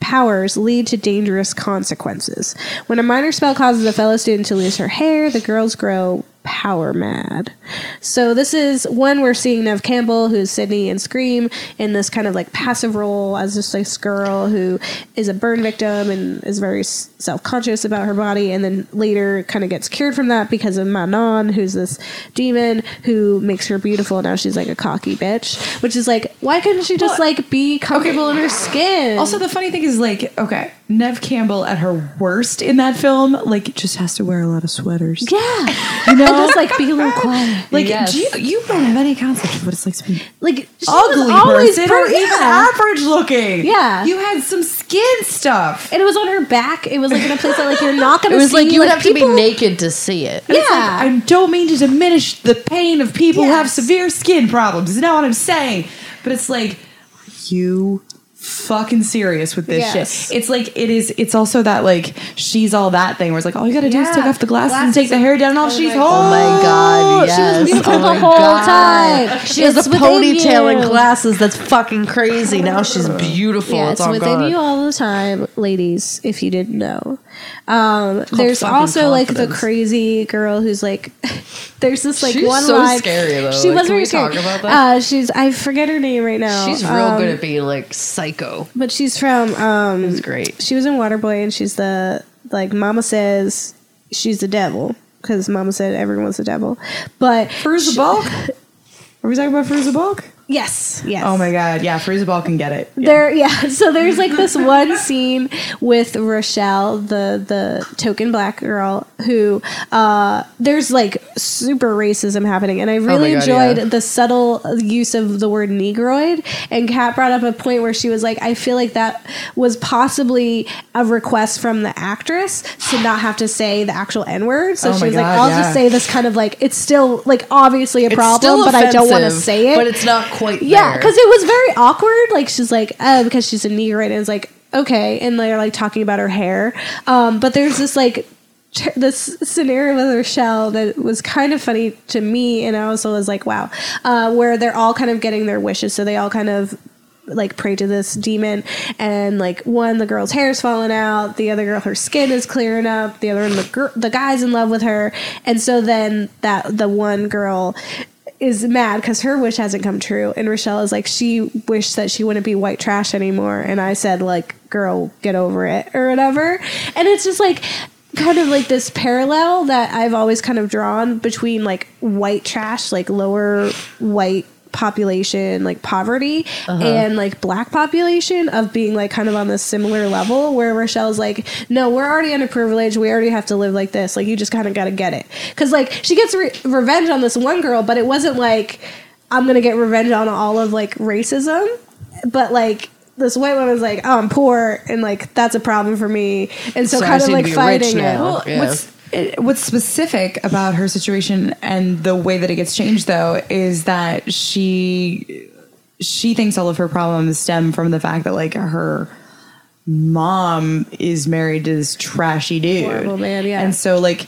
powers lead to dangerous consequences. When a minor spell causes a fellow student to lose her hair, the girls grow power mad. So this is one we're seeing Neve Campbell, who's Sydney in Scream, in this kind of like passive role as just this girl who is a burn victim and is very self-conscious about her body, and then later kind of gets cured from that because of Manon, who's this demon who makes her beautiful. Now she's like a cocky bitch, which is like, why couldn't she just like be comfortable in her skin? Also, the funny thing is like, okay, Neve Campbell at her worst in that film, like just has to wear a lot of sweaters. Yeah. You know? Just like be a little quiet. Like, you don't have any concept of what it's like to be like ugly, always person, or even average looking. Yeah, you had some skin stuff, and it was on her back. It was like in a place that like you're not going to see. It was like you would have to be naked to see it. And it's like, I don't mean to diminish the pain of people who have severe skin problems. You know what I'm saying? But it's like, are you fucking serious with this shit? It's like it's also that like she's all that thing where it's like all you gotta do is take off the glasses and take the hair down and all she's whole. Oh my god, yes. She was beautiful the whole time. She has a ponytail and glasses. That's fucking crazy. Now she's beautiful. Yeah, it's all within you all the time, ladies, if you didn't know. There's also confidence. Like the crazy girl who's like there's this like she's one so line. Scary though. She like, was very scary. Talk about that? I forget her name right now. She's real good at being like psycho. But she's from it was great. She was in Waterboy, and she's the like Mama says she's the devil because Mama said everyone's the devil. But Fairuza Balk? Are we talking about Fairuza Balk? Yes. Yes. Oh my God. Yeah. Fairuza Balk can get it. Yeah. So there's like this one scene with Rochelle, the token black girl, who there's like super racism happening, and I really enjoyed the subtle use of the word Negroid. And Kat brought up a point where she was like, I feel like that was possibly a request from the actress to not have to say the actual N-word. So she was like, I'll just say this kind of like it's still like obviously a problem, but I don't want to say it. But it's not quite because it was very awkward. Like she's like because she's a Negro, right? And it's like okay, and they're like talking about her hair, but there's this like this scenario with Rochelle that was kind of funny to me, and I also was like wow, where they're all kind of getting their wishes, so they all kind of like pray to this demon, and like one the girl's hair is falling out, the other girl her skin is clearing up, the other one the guy's in love with her, and so then that the one girl is mad because her wish hasn't come true, and Rochelle is like she wished that she wouldn't be white trash anymore, and I said like girl get over it or whatever. And it's just like kind of like this parallel that I've always kind of drawn between like white trash, like lower white population, like poverty, and like black population, of being like kind of on this similar level where Rochelle's like no, we're already underprivileged, we already have to live like this, like you just kind of got to get it, because like she gets revenge on this one girl, but it wasn't like I'm gonna get revenge on all of like racism, but like this white woman's like oh I'm poor and like that's a problem for me, and so kind of like fighting it. Well, yeah. What's specific about her situation and the way that it gets changed, though, is that she thinks all of her problems stem from the fact that, like, her mom is married to this trashy dude. Horrible man, yeah. And so, like,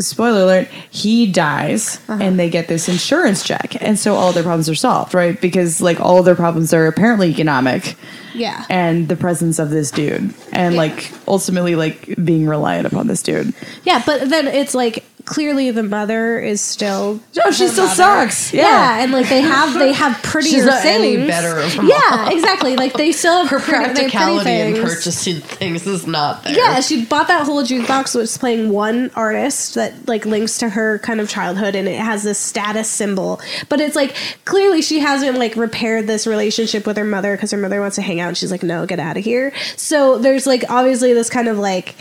spoiler alert, he dies, and they get this insurance check. And so all their problems are solved, right? Because, like, all their problems are apparently economic. Yeah. And the presence of this dude. And, like, ultimately, like, being reliant upon this dude. Yeah, but then it's, like, clearly the mother is still... Oh, she still sucks. Yeah. Yeah, and, like, they have prettier things. She's not any better of mom. Yeah, exactly. Like, they still have her practicality in purchasing things is not there. Yeah, she bought that whole jukebox which is playing one artist that, like, links to her kind of childhood, and it has this status symbol. But it's, like, clearly she hasn't, like, repaired this relationship with her mother because her mother wants to hang out, and she's like, no, get out of here. So there's, like, obviously this kind of, like...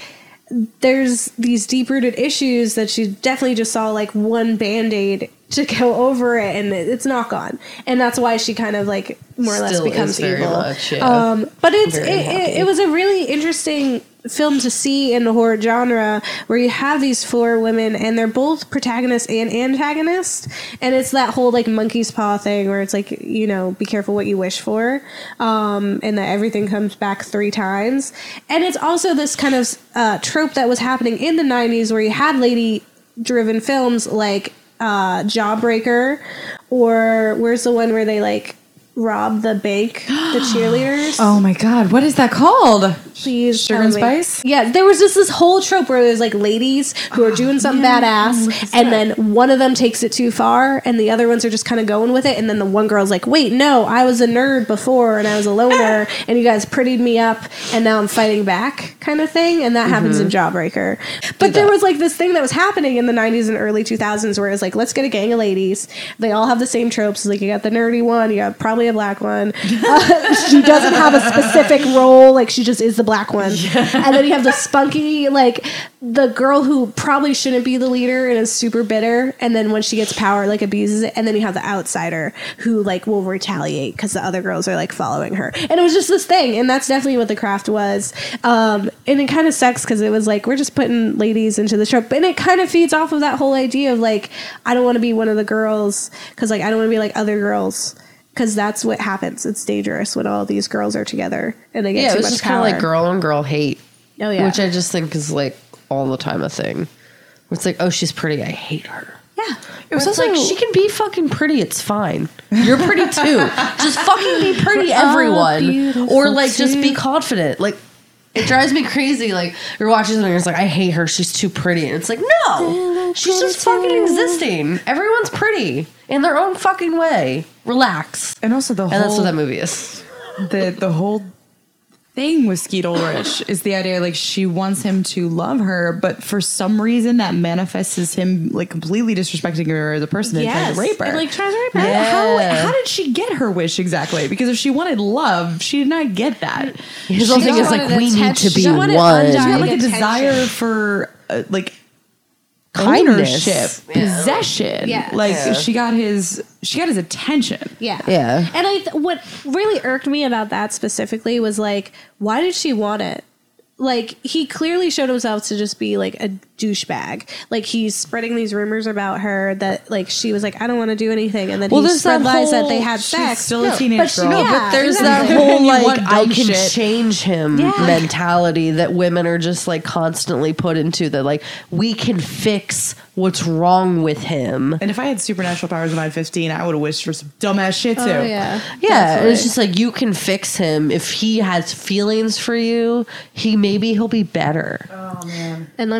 there's these deep-rooted issues that she definitely just saw, like, one Band-Aid to go over it, and it's not gone. And that's why she kind of, like, more or less becomes evil. Much, yeah. But it was a really interesting film to see in the horror genre, where you have these four women, and they're both protagonists and antagonists, and it's that whole, like, monkey's paw thing where it's like, you know, be careful what you wish for, and that everything comes back 3 times. And it's also this kind of trope that was happening in the 90s where you had lady-driven films like Jawbreaker, or where's the one where they, like, rob the bank, the cheerleaders. Oh my god, what is that called? Please, Sugar and Spice? Yeah, there was just this whole trope where there's, like, ladies who are doing something badass, and then one of them takes it too far, and the other ones are just kind of going with it, and then the one girl's like, wait, no, I was a nerd before, and I was a loner, and you guys prettied me up, and now I'm fighting back, kind of thing, and that happens in Jawbreaker. But there was, like, this thing that was happening in the 90s and early 2000s where it was like, let's get a gang of ladies. They all have the same tropes. Like, you got the nerdy one, you got probably a black one. She doesn't have a specific role, like, she just is the black one. Yeah. And then you have the spunky, like, the girl who probably shouldn't be the leader and is super bitter, and then when she gets power, like, abuses it. And then you have the outsider who, like, will retaliate because the other girls are, like, following her. And it was just this thing, and that's definitely what The Craft was. And it kind of sucks because it was like, we're just putting ladies into the trope, and it kind of feeds off of that whole idea of, like, I don't want to be one of the girls because, like, I don't want to be like other girls. Because that's what happens. It's dangerous when all these girls are together and they get too much power. Yeah, it was just kind of like girl-on-girl hate. Oh, yeah. Which I just think is, like, all the time a thing. It's like, oh, she's pretty. I hate her. Yeah. It was also like, she can be fucking pretty. It's fine. You're pretty, too. Just fucking be pretty, everyone. Or, like, just be confident. Like, it drives me crazy. Like, you're watching something and it's like, I hate her. She's too pretty. And it's like, no. She's just fucking existing. Everyone's pretty. In their own fucking way. Relax. And also and that's what that movie is. The whole thing with Skeet Ulrich is the idea, like, she wants him to love her, but for some reason that manifests as him, like, completely disrespecting her as a person and trying to rape her. And, like, tries to rape her. Yeah. How did she get her wish exactly? Because if she wanted love, she did not get that. His whole thing is, like, we need to be one. She had, like, a desire for, like... ownership, possession. Yeah. Like, she got his attention. Yeah. Yeah. And what really irked me about that specifically was, like, why did she want it? Like, he clearly showed himself to just be, like, a douchebag. Like, he's spreading these rumors about her that, like, she was like, I don't want to do anything. And then he realized that they had sex. She's still a teenage girl. No, but there's that whole, like, I can change him mentality that women are just, like, constantly put into. That, like, we can fix what's wrong with him. And if I had supernatural powers when I was 15, I would have wished for some dumbass shit, too. Oh, yeah. Yeah. It's just like, you can fix him. If he has feelings for you, maybe he'll be better. Oh, man. And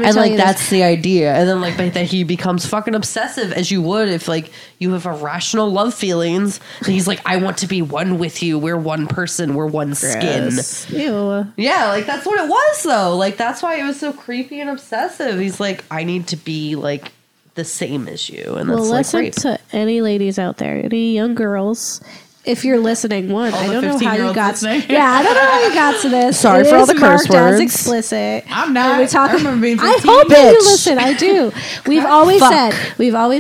that's the idea. And then, like, that he becomes fucking obsessive, as you would if, like, you have irrational love feelings. And he's like, I want to be one with you. We're one person. We're one skin. Ew. Yeah, like, that's what it was, though. Like, that's why it was so creepy and obsessive. He's like, I need to be, like, the same as you. And that's, well, like, listen to any ladies out there, any young girls... If you're listening, I don't know how you got to. Yeah, I don't know how you got to this. Sorry for all the curse words. As explicit. I'm not. I remember being 15. I hope that you listen. I do. We've always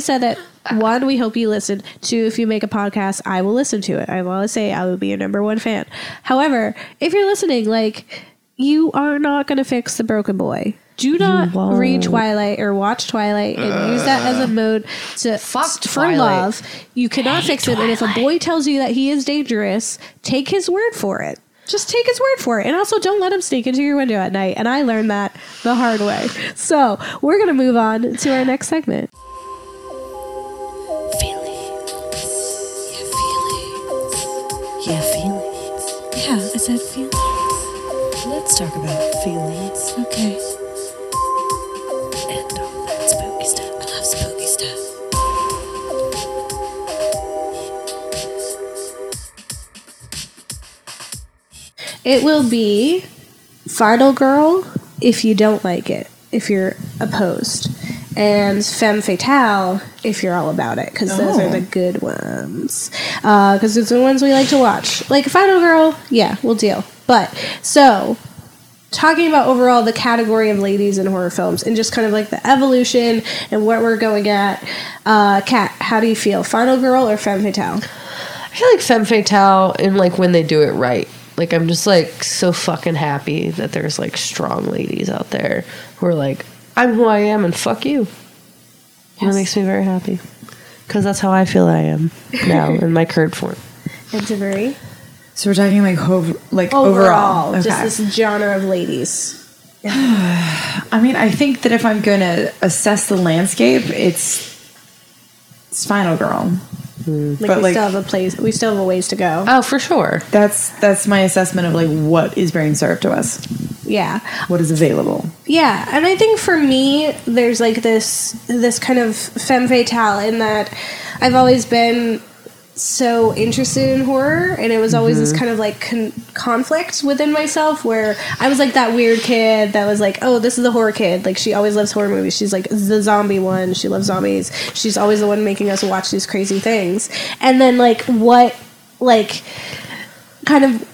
said that. One, we hope you listen. 2, if you make a podcast, I will listen to it. I will always say I will be your #1 fan. However, if you're listening, like, you are not going to fix the broken boy. Do not read Twilight or watch Twilight and use that as a mode to for love. You cannot fix it. And if a boy tells you that he is dangerous, take his word for it. Just take his word for it. And also don't let him sneak into your window at night. And I learned that the hard way. So we're going to move on to our next segment. Feelings. Let's talk about feelings. Okay. And all that spooky stuff. I love spooky stuff. It will be Final Girl if you don't like it, if you're opposed. And Femme Fatale, if you're all about it, because those are the good ones. Because it's the ones we like to watch. Like Final Girl, yeah, we'll deal. But, so, talking about overall the category of ladies in horror films, and just kind of like the evolution and what we're going at. Kat, how do you feel? Final Girl or Femme Fatale? I feel like Femme Fatale, and like when they do it right. Like, I'm just like so fucking happy that there's like strong ladies out there who are like, I'm who I am, and fuck you. Yes. And that makes me very happy. Because that's how I feel I am now, in my current form. And Timaree? So we're talking like overall. Okay. Just this genre of ladies. Yeah. I mean, I think that if I'm going to assess the landscape, it's Final Girl. Mm. Like, but still have a place. We still have a ways to go. Oh, for sure. That's my assessment of like what is being served to us. Yeah. What is available. Yeah, and I think for me, there's like this kind of femme fatale in that I've always been so interested in horror, and it was always this kind of like conflict within myself where I was like that weird kid that was like, oh, this is the horror kid, like she always loves horror movies, she's like the zombie one, she loves zombies, she's always the one making us watch these crazy things. And then like what, like kind of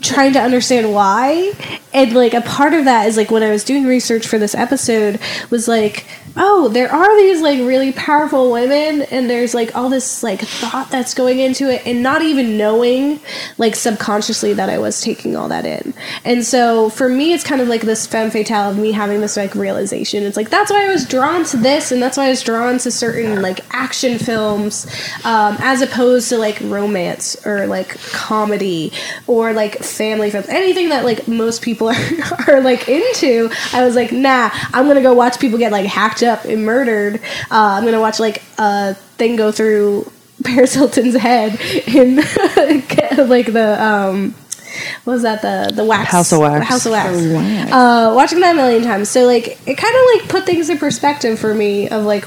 trying to understand why, and like a part of that is like when I was doing research for this episode was like, oh, there are these like really powerful women, and there's like all this like thought that's going into it, and not even knowing like subconsciously that I was taking all that in. And so for me, it's kind of like this femme fatale of me having this like realization. It's like, that's why I was drawn to this, and that's why I was drawn to certain like action films, as opposed to like romance or like comedy or like family films, anything that like most people are like into. I was like, nah, I'm gonna go watch people get like hacked up and murdered. I'm gonna watch like a thing go through Paris Hilton's head in like the what was that, the wax, House of Wax. Watching that a million times. So like it kind of like put things in perspective for me of like,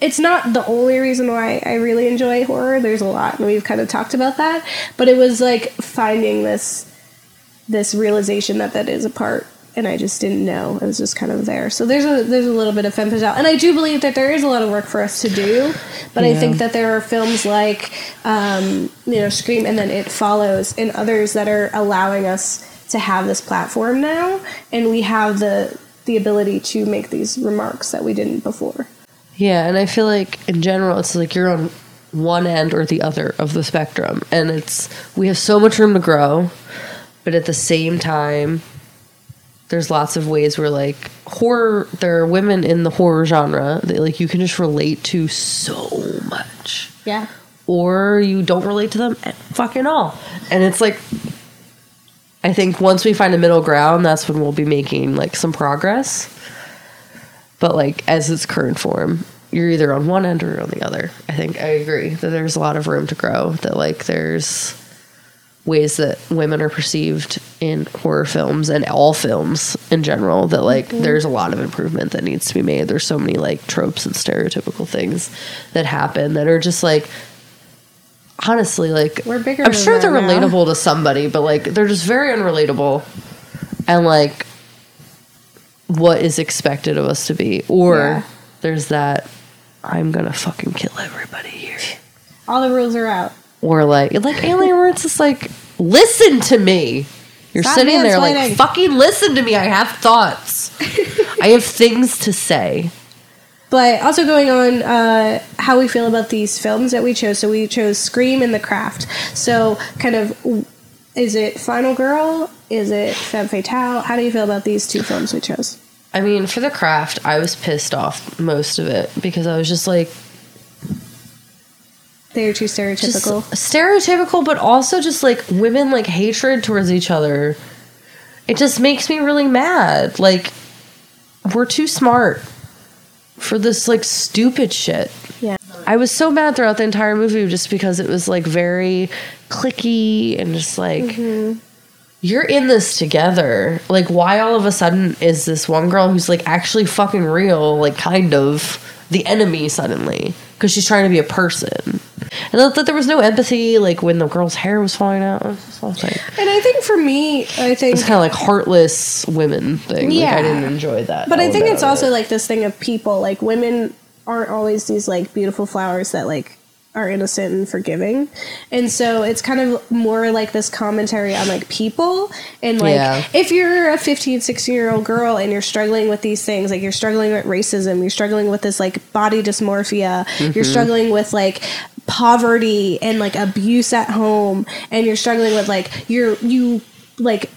it's not the only reason why I really enjoy horror. There's a lot, and we've kind of talked about that. But it was like finding this realization that is a part, and I just didn't know. It was just kind of there. So there's a little bit of femme fatale, and I do believe that there is a lot of work for us to do. But yeah. I think that there are films like Scream, and then It Follows, and others that are allowing us to have this platform now, and we have the ability to make these remarks that we didn't before. Yeah, and I feel like, in general, it's like you're on one end or the other of the spectrum. And we have so much room to grow, but at the same time, there's lots of ways where, like, horror, there are women in the horror genre that, like, you can just relate to so much. Yeah. Or you don't relate to them at fucking all. And it's like, I think once we find a middle ground, that's when we'll be making, like, some progress. But, like, as its current form, you're either on one end or on the other. I think I agree that there's a lot of room to grow, that, like, there's ways that women are perceived in horror films and all films in general, that, like, there's a lot of improvement that needs to be made. There's so many, like, tropes and stereotypical things that happen that are just, like, honestly, like, we're bigger. I'm sure they're relatable to somebody, but, like, they're just very unrelatable. And, like, what is expected of us to be. Or there's that, I'm gonna fucking kill everybody here. All the rules are out. Or like Alien, where it's just like, listen to me. You're Stop sitting there like, fucking listen to me. I have thoughts. I have things to say. But also going on how we feel about these films that we chose. So we chose Scream and The Craft. So kind of Is it Final Girl? Is it Femme Fatale? How do you feel about these two films we chose? I mean, for The Craft, I was pissed off most of it because I was just like... They are too stereotypical. Stereotypical, but also just like women, like hatred towards each other. It just makes me really mad. Like, we're too smart for this like stupid shit. Yeah. I was so mad throughout the entire movie just because it was like very clicky and just like, mm-hmm. You're in this together. Like, why all of a sudden is this one girl who's like actually fucking real, like kind of the enemy suddenly? Because she's trying to be a person. And I thought there was no empathy, like when the girl's hair was falling out. And I think for me, it's kind of like heartless women thing. Yeah. Like, I didn't enjoy that. But I think it's also like this thing of people. Like, women aren't always these like beautiful flowers that like are innocent and forgiving. And so it's kind of more like this commentary on like people. And like, yeah. If you're a 15, 16-year-old girl and you're struggling with these things, like you're struggling with racism, you're struggling with this like body dysmorphia, mm-hmm. You're struggling with like poverty and like abuse at home, and you're struggling with like you like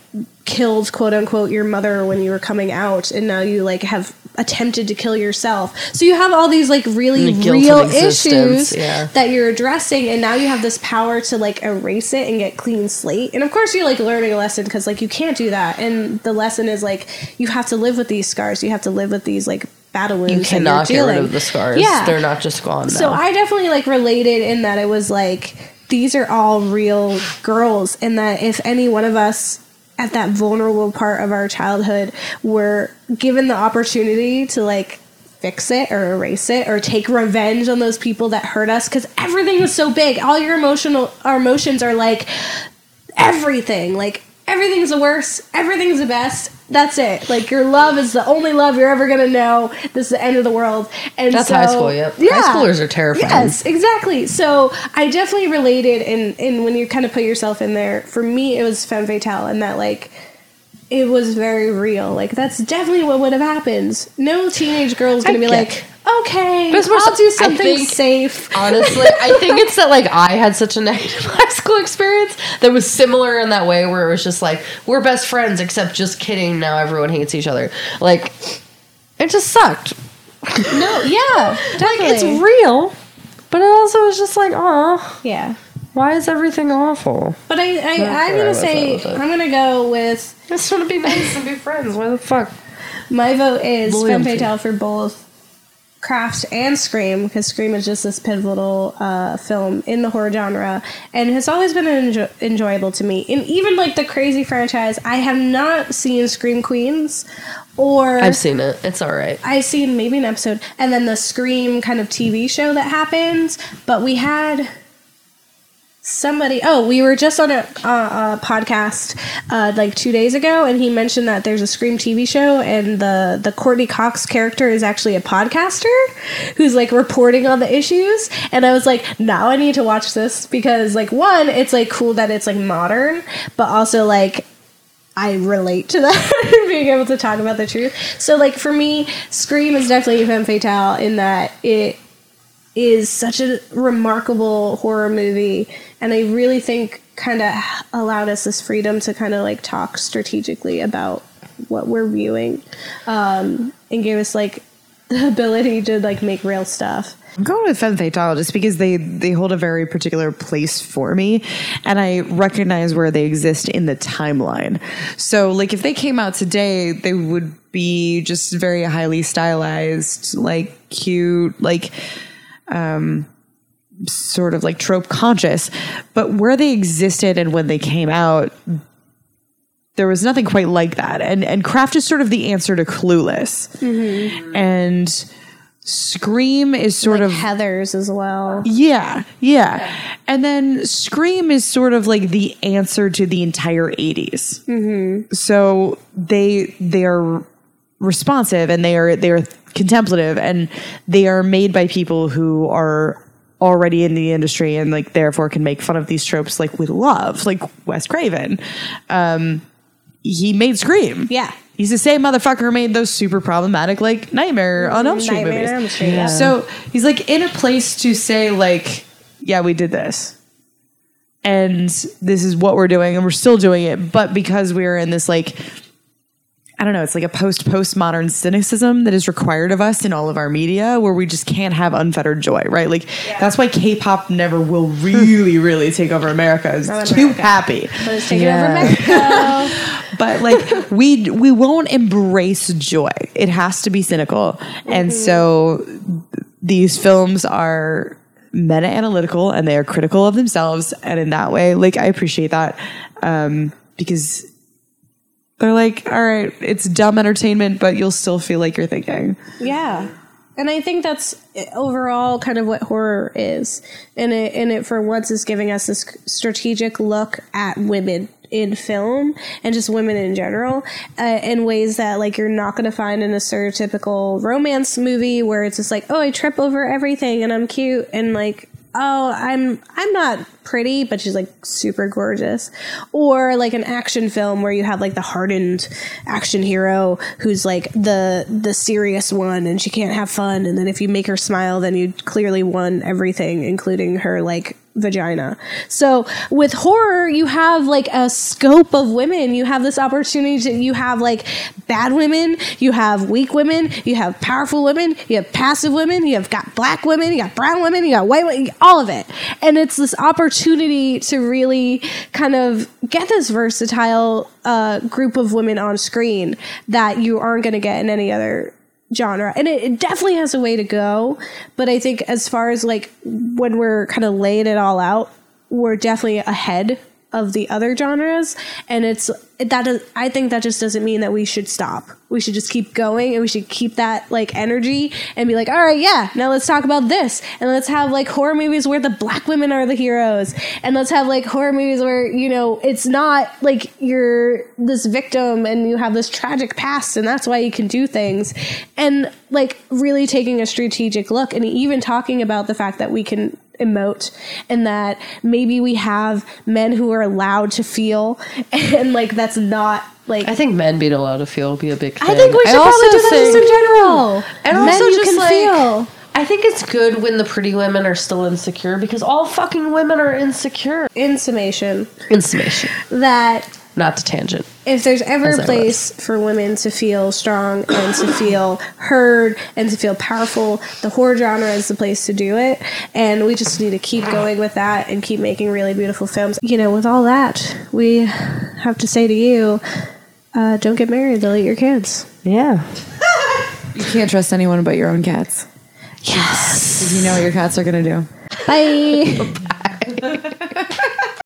killed, quote unquote, your mother when you were coming out, and now you like have attempted to kill yourself. So you have all these like really real issues, yeah. That you're addressing, and now you have this power to like erase it and get clean slate. And of course you're like learning a lesson, because like you can't do that. And the lesson is like you have to live with these scars. You have to live with these like battle wounds. You cannot get rid of the scars. Yeah. They're not just gone now. So I definitely like related in that it was like, these are all real girls, and that if any one of us at that vulnerable part of our childhood were given the opportunity to like fix it or erase it or take revenge on those people that hurt us, because everything was so big. All your emotions are like everything. Like, everything's the worst. Everything's the best. That's it. Like, your love is the only love you're ever going to know. This is the end of the world. And that's high school, yep. Yeah. High schoolers are terrifying. Yes, exactly. So I definitely related, and when you kind of put yourself in there, for me, it was femme fatale, and that, like, it was very real. Like, that's definitely what would have happened. No teenage girl is going to be like... Okay, I'll do something safe. Honestly, I think it's that, like, I had such a negative high school experience that was similar in that way, where it was just like, we're best friends, except just kidding, now everyone hates each other. Like, it just sucked. No, yeah, definitely. Like, it's real, but it also was just like, aw. Yeah. Why is everything awful? But I'm going to say, I'm going to go with... I just want to be nice and be friends. Why the fuck? My vote is femme fatale for both Craft and Scream, because Scream is just this pivotal film in the horror genre and has always been enjoyable to me. And even like the crazy franchise, I have not seen Scream Queens, or I've seen it. It's all right. I've seen maybe an episode, and then the Scream kind of TV show that happens. But we had somebody. Oh, we were just on a podcast like 2 days ago, and he mentioned that there's a Scream TV show, and the Courtney Cox character is actually a podcaster who's like reporting on the issues. And I was like, now I need to watch this, because like, one, it's like cool that it's like modern, but also like I relate to that, being able to talk about the truth. So like, for me, Scream is definitely femme fatale in that it is such a remarkable horror movie, and I really think kind of allowed us this freedom to kind of like talk strategically about what we're viewing, and gave us like the ability to like make real stuff. I'm going with femme fatale just because they hold a very particular place for me, and I recognize where they exist in the timeline. So like, if they came out today, they would be just very highly stylized, like cute, like sort of like trope conscious. But where they existed and when they came out, there was nothing quite like that. And Craft is sort of the answer to Clueless, mm-hmm. And Scream is sort like of Heathers as well. Yeah. And then Scream is sort of like the answer to the entire 80s. Mm-hmm. So they are responsive, and they are contemplative, and they are made by people who are already in the industry, and like therefore can make fun of these tropes like we love, like Wes Craven. He made Scream. Yeah. He's the same motherfucker who made those super problematic like Nightmare on Elm Street movies. Yeah. So he's like in a place to say like, yeah, we did this. and this is what we're doing, and we're still doing it, but because we're in this, like, I don't know, it's like a postmodern cynicism that is required of us in all of our media, where we just can't have unfettered joy, right? Like, that's why K-pop never will really, really take over America. It's too happy. Let's take it over Mexico. But, like, we won't embrace joy. It has to be cynical. Mm-hmm. And so these films are meta-analytical, and they are critical of themselves. And in that way, like, I appreciate that, because they're like, all right, it's dumb entertainment, but you'll still feel like you're thinking. Yeah. And I think that's overall kind of what horror is. And it for once is giving us this strategic look at women in film and just women in general, in ways that, like, you're not going to find in a stereotypical romance movie where it's just like, oh, I trip over everything and I'm cute, and, like, oh, I'm not pretty, but she's, like, super gorgeous. Or, like, an action film where you have, like, the hardened action hero who's, like, the serious one, and she can't have fun, and then if you make her smile, then you clearly won everything, including her, like, vagina. So with horror, you have, like, a scope of women. You have this opportunity to, you have, like, bad women, you have weak women, you have powerful women, you have passive women, you have got black women, you got brown women, you got white women, all of it. And it's this opportunity to really kind of get this versatile group of women on screen that you aren't going to get in any other genre. And it definitely has a way to go, but I think as far as, like, when we're kind of laying it all out, we're definitely ahead of the other genres, and I think that just doesn't mean that we should stop. We should just keep going, and we should keep that, like, energy and be like, all right, yeah, now let's talk about this, and let's have, like, horror movies where the black women are the heroes, and let's have, like, horror movies where, you know, it's not like you're this victim and you have this tragic past and that's why you can do things, and, like, really taking a strategic look, and even talking about the fact that we can emote, and that maybe we have men who are allowed to feel, and, like, that's not, like, I think men being allowed to feel would be a big thing. I think we should probably do that just in general. And also just, like, feel. I think it's good when the pretty women are still insecure, because all fucking women are insecure. In summation. That, not the tangent. If there's ever a place for women to feel strong and to feel heard and to feel powerful, the horror genre is the place to do it. And we just need to keep going with that and keep making really beautiful films. You know, with all that, we have to say to you, don't get married. They'll eat your kids. Yeah. You can't trust anyone but your own cats. Yes. Because you know what your cats are going to do. Bye. Bye.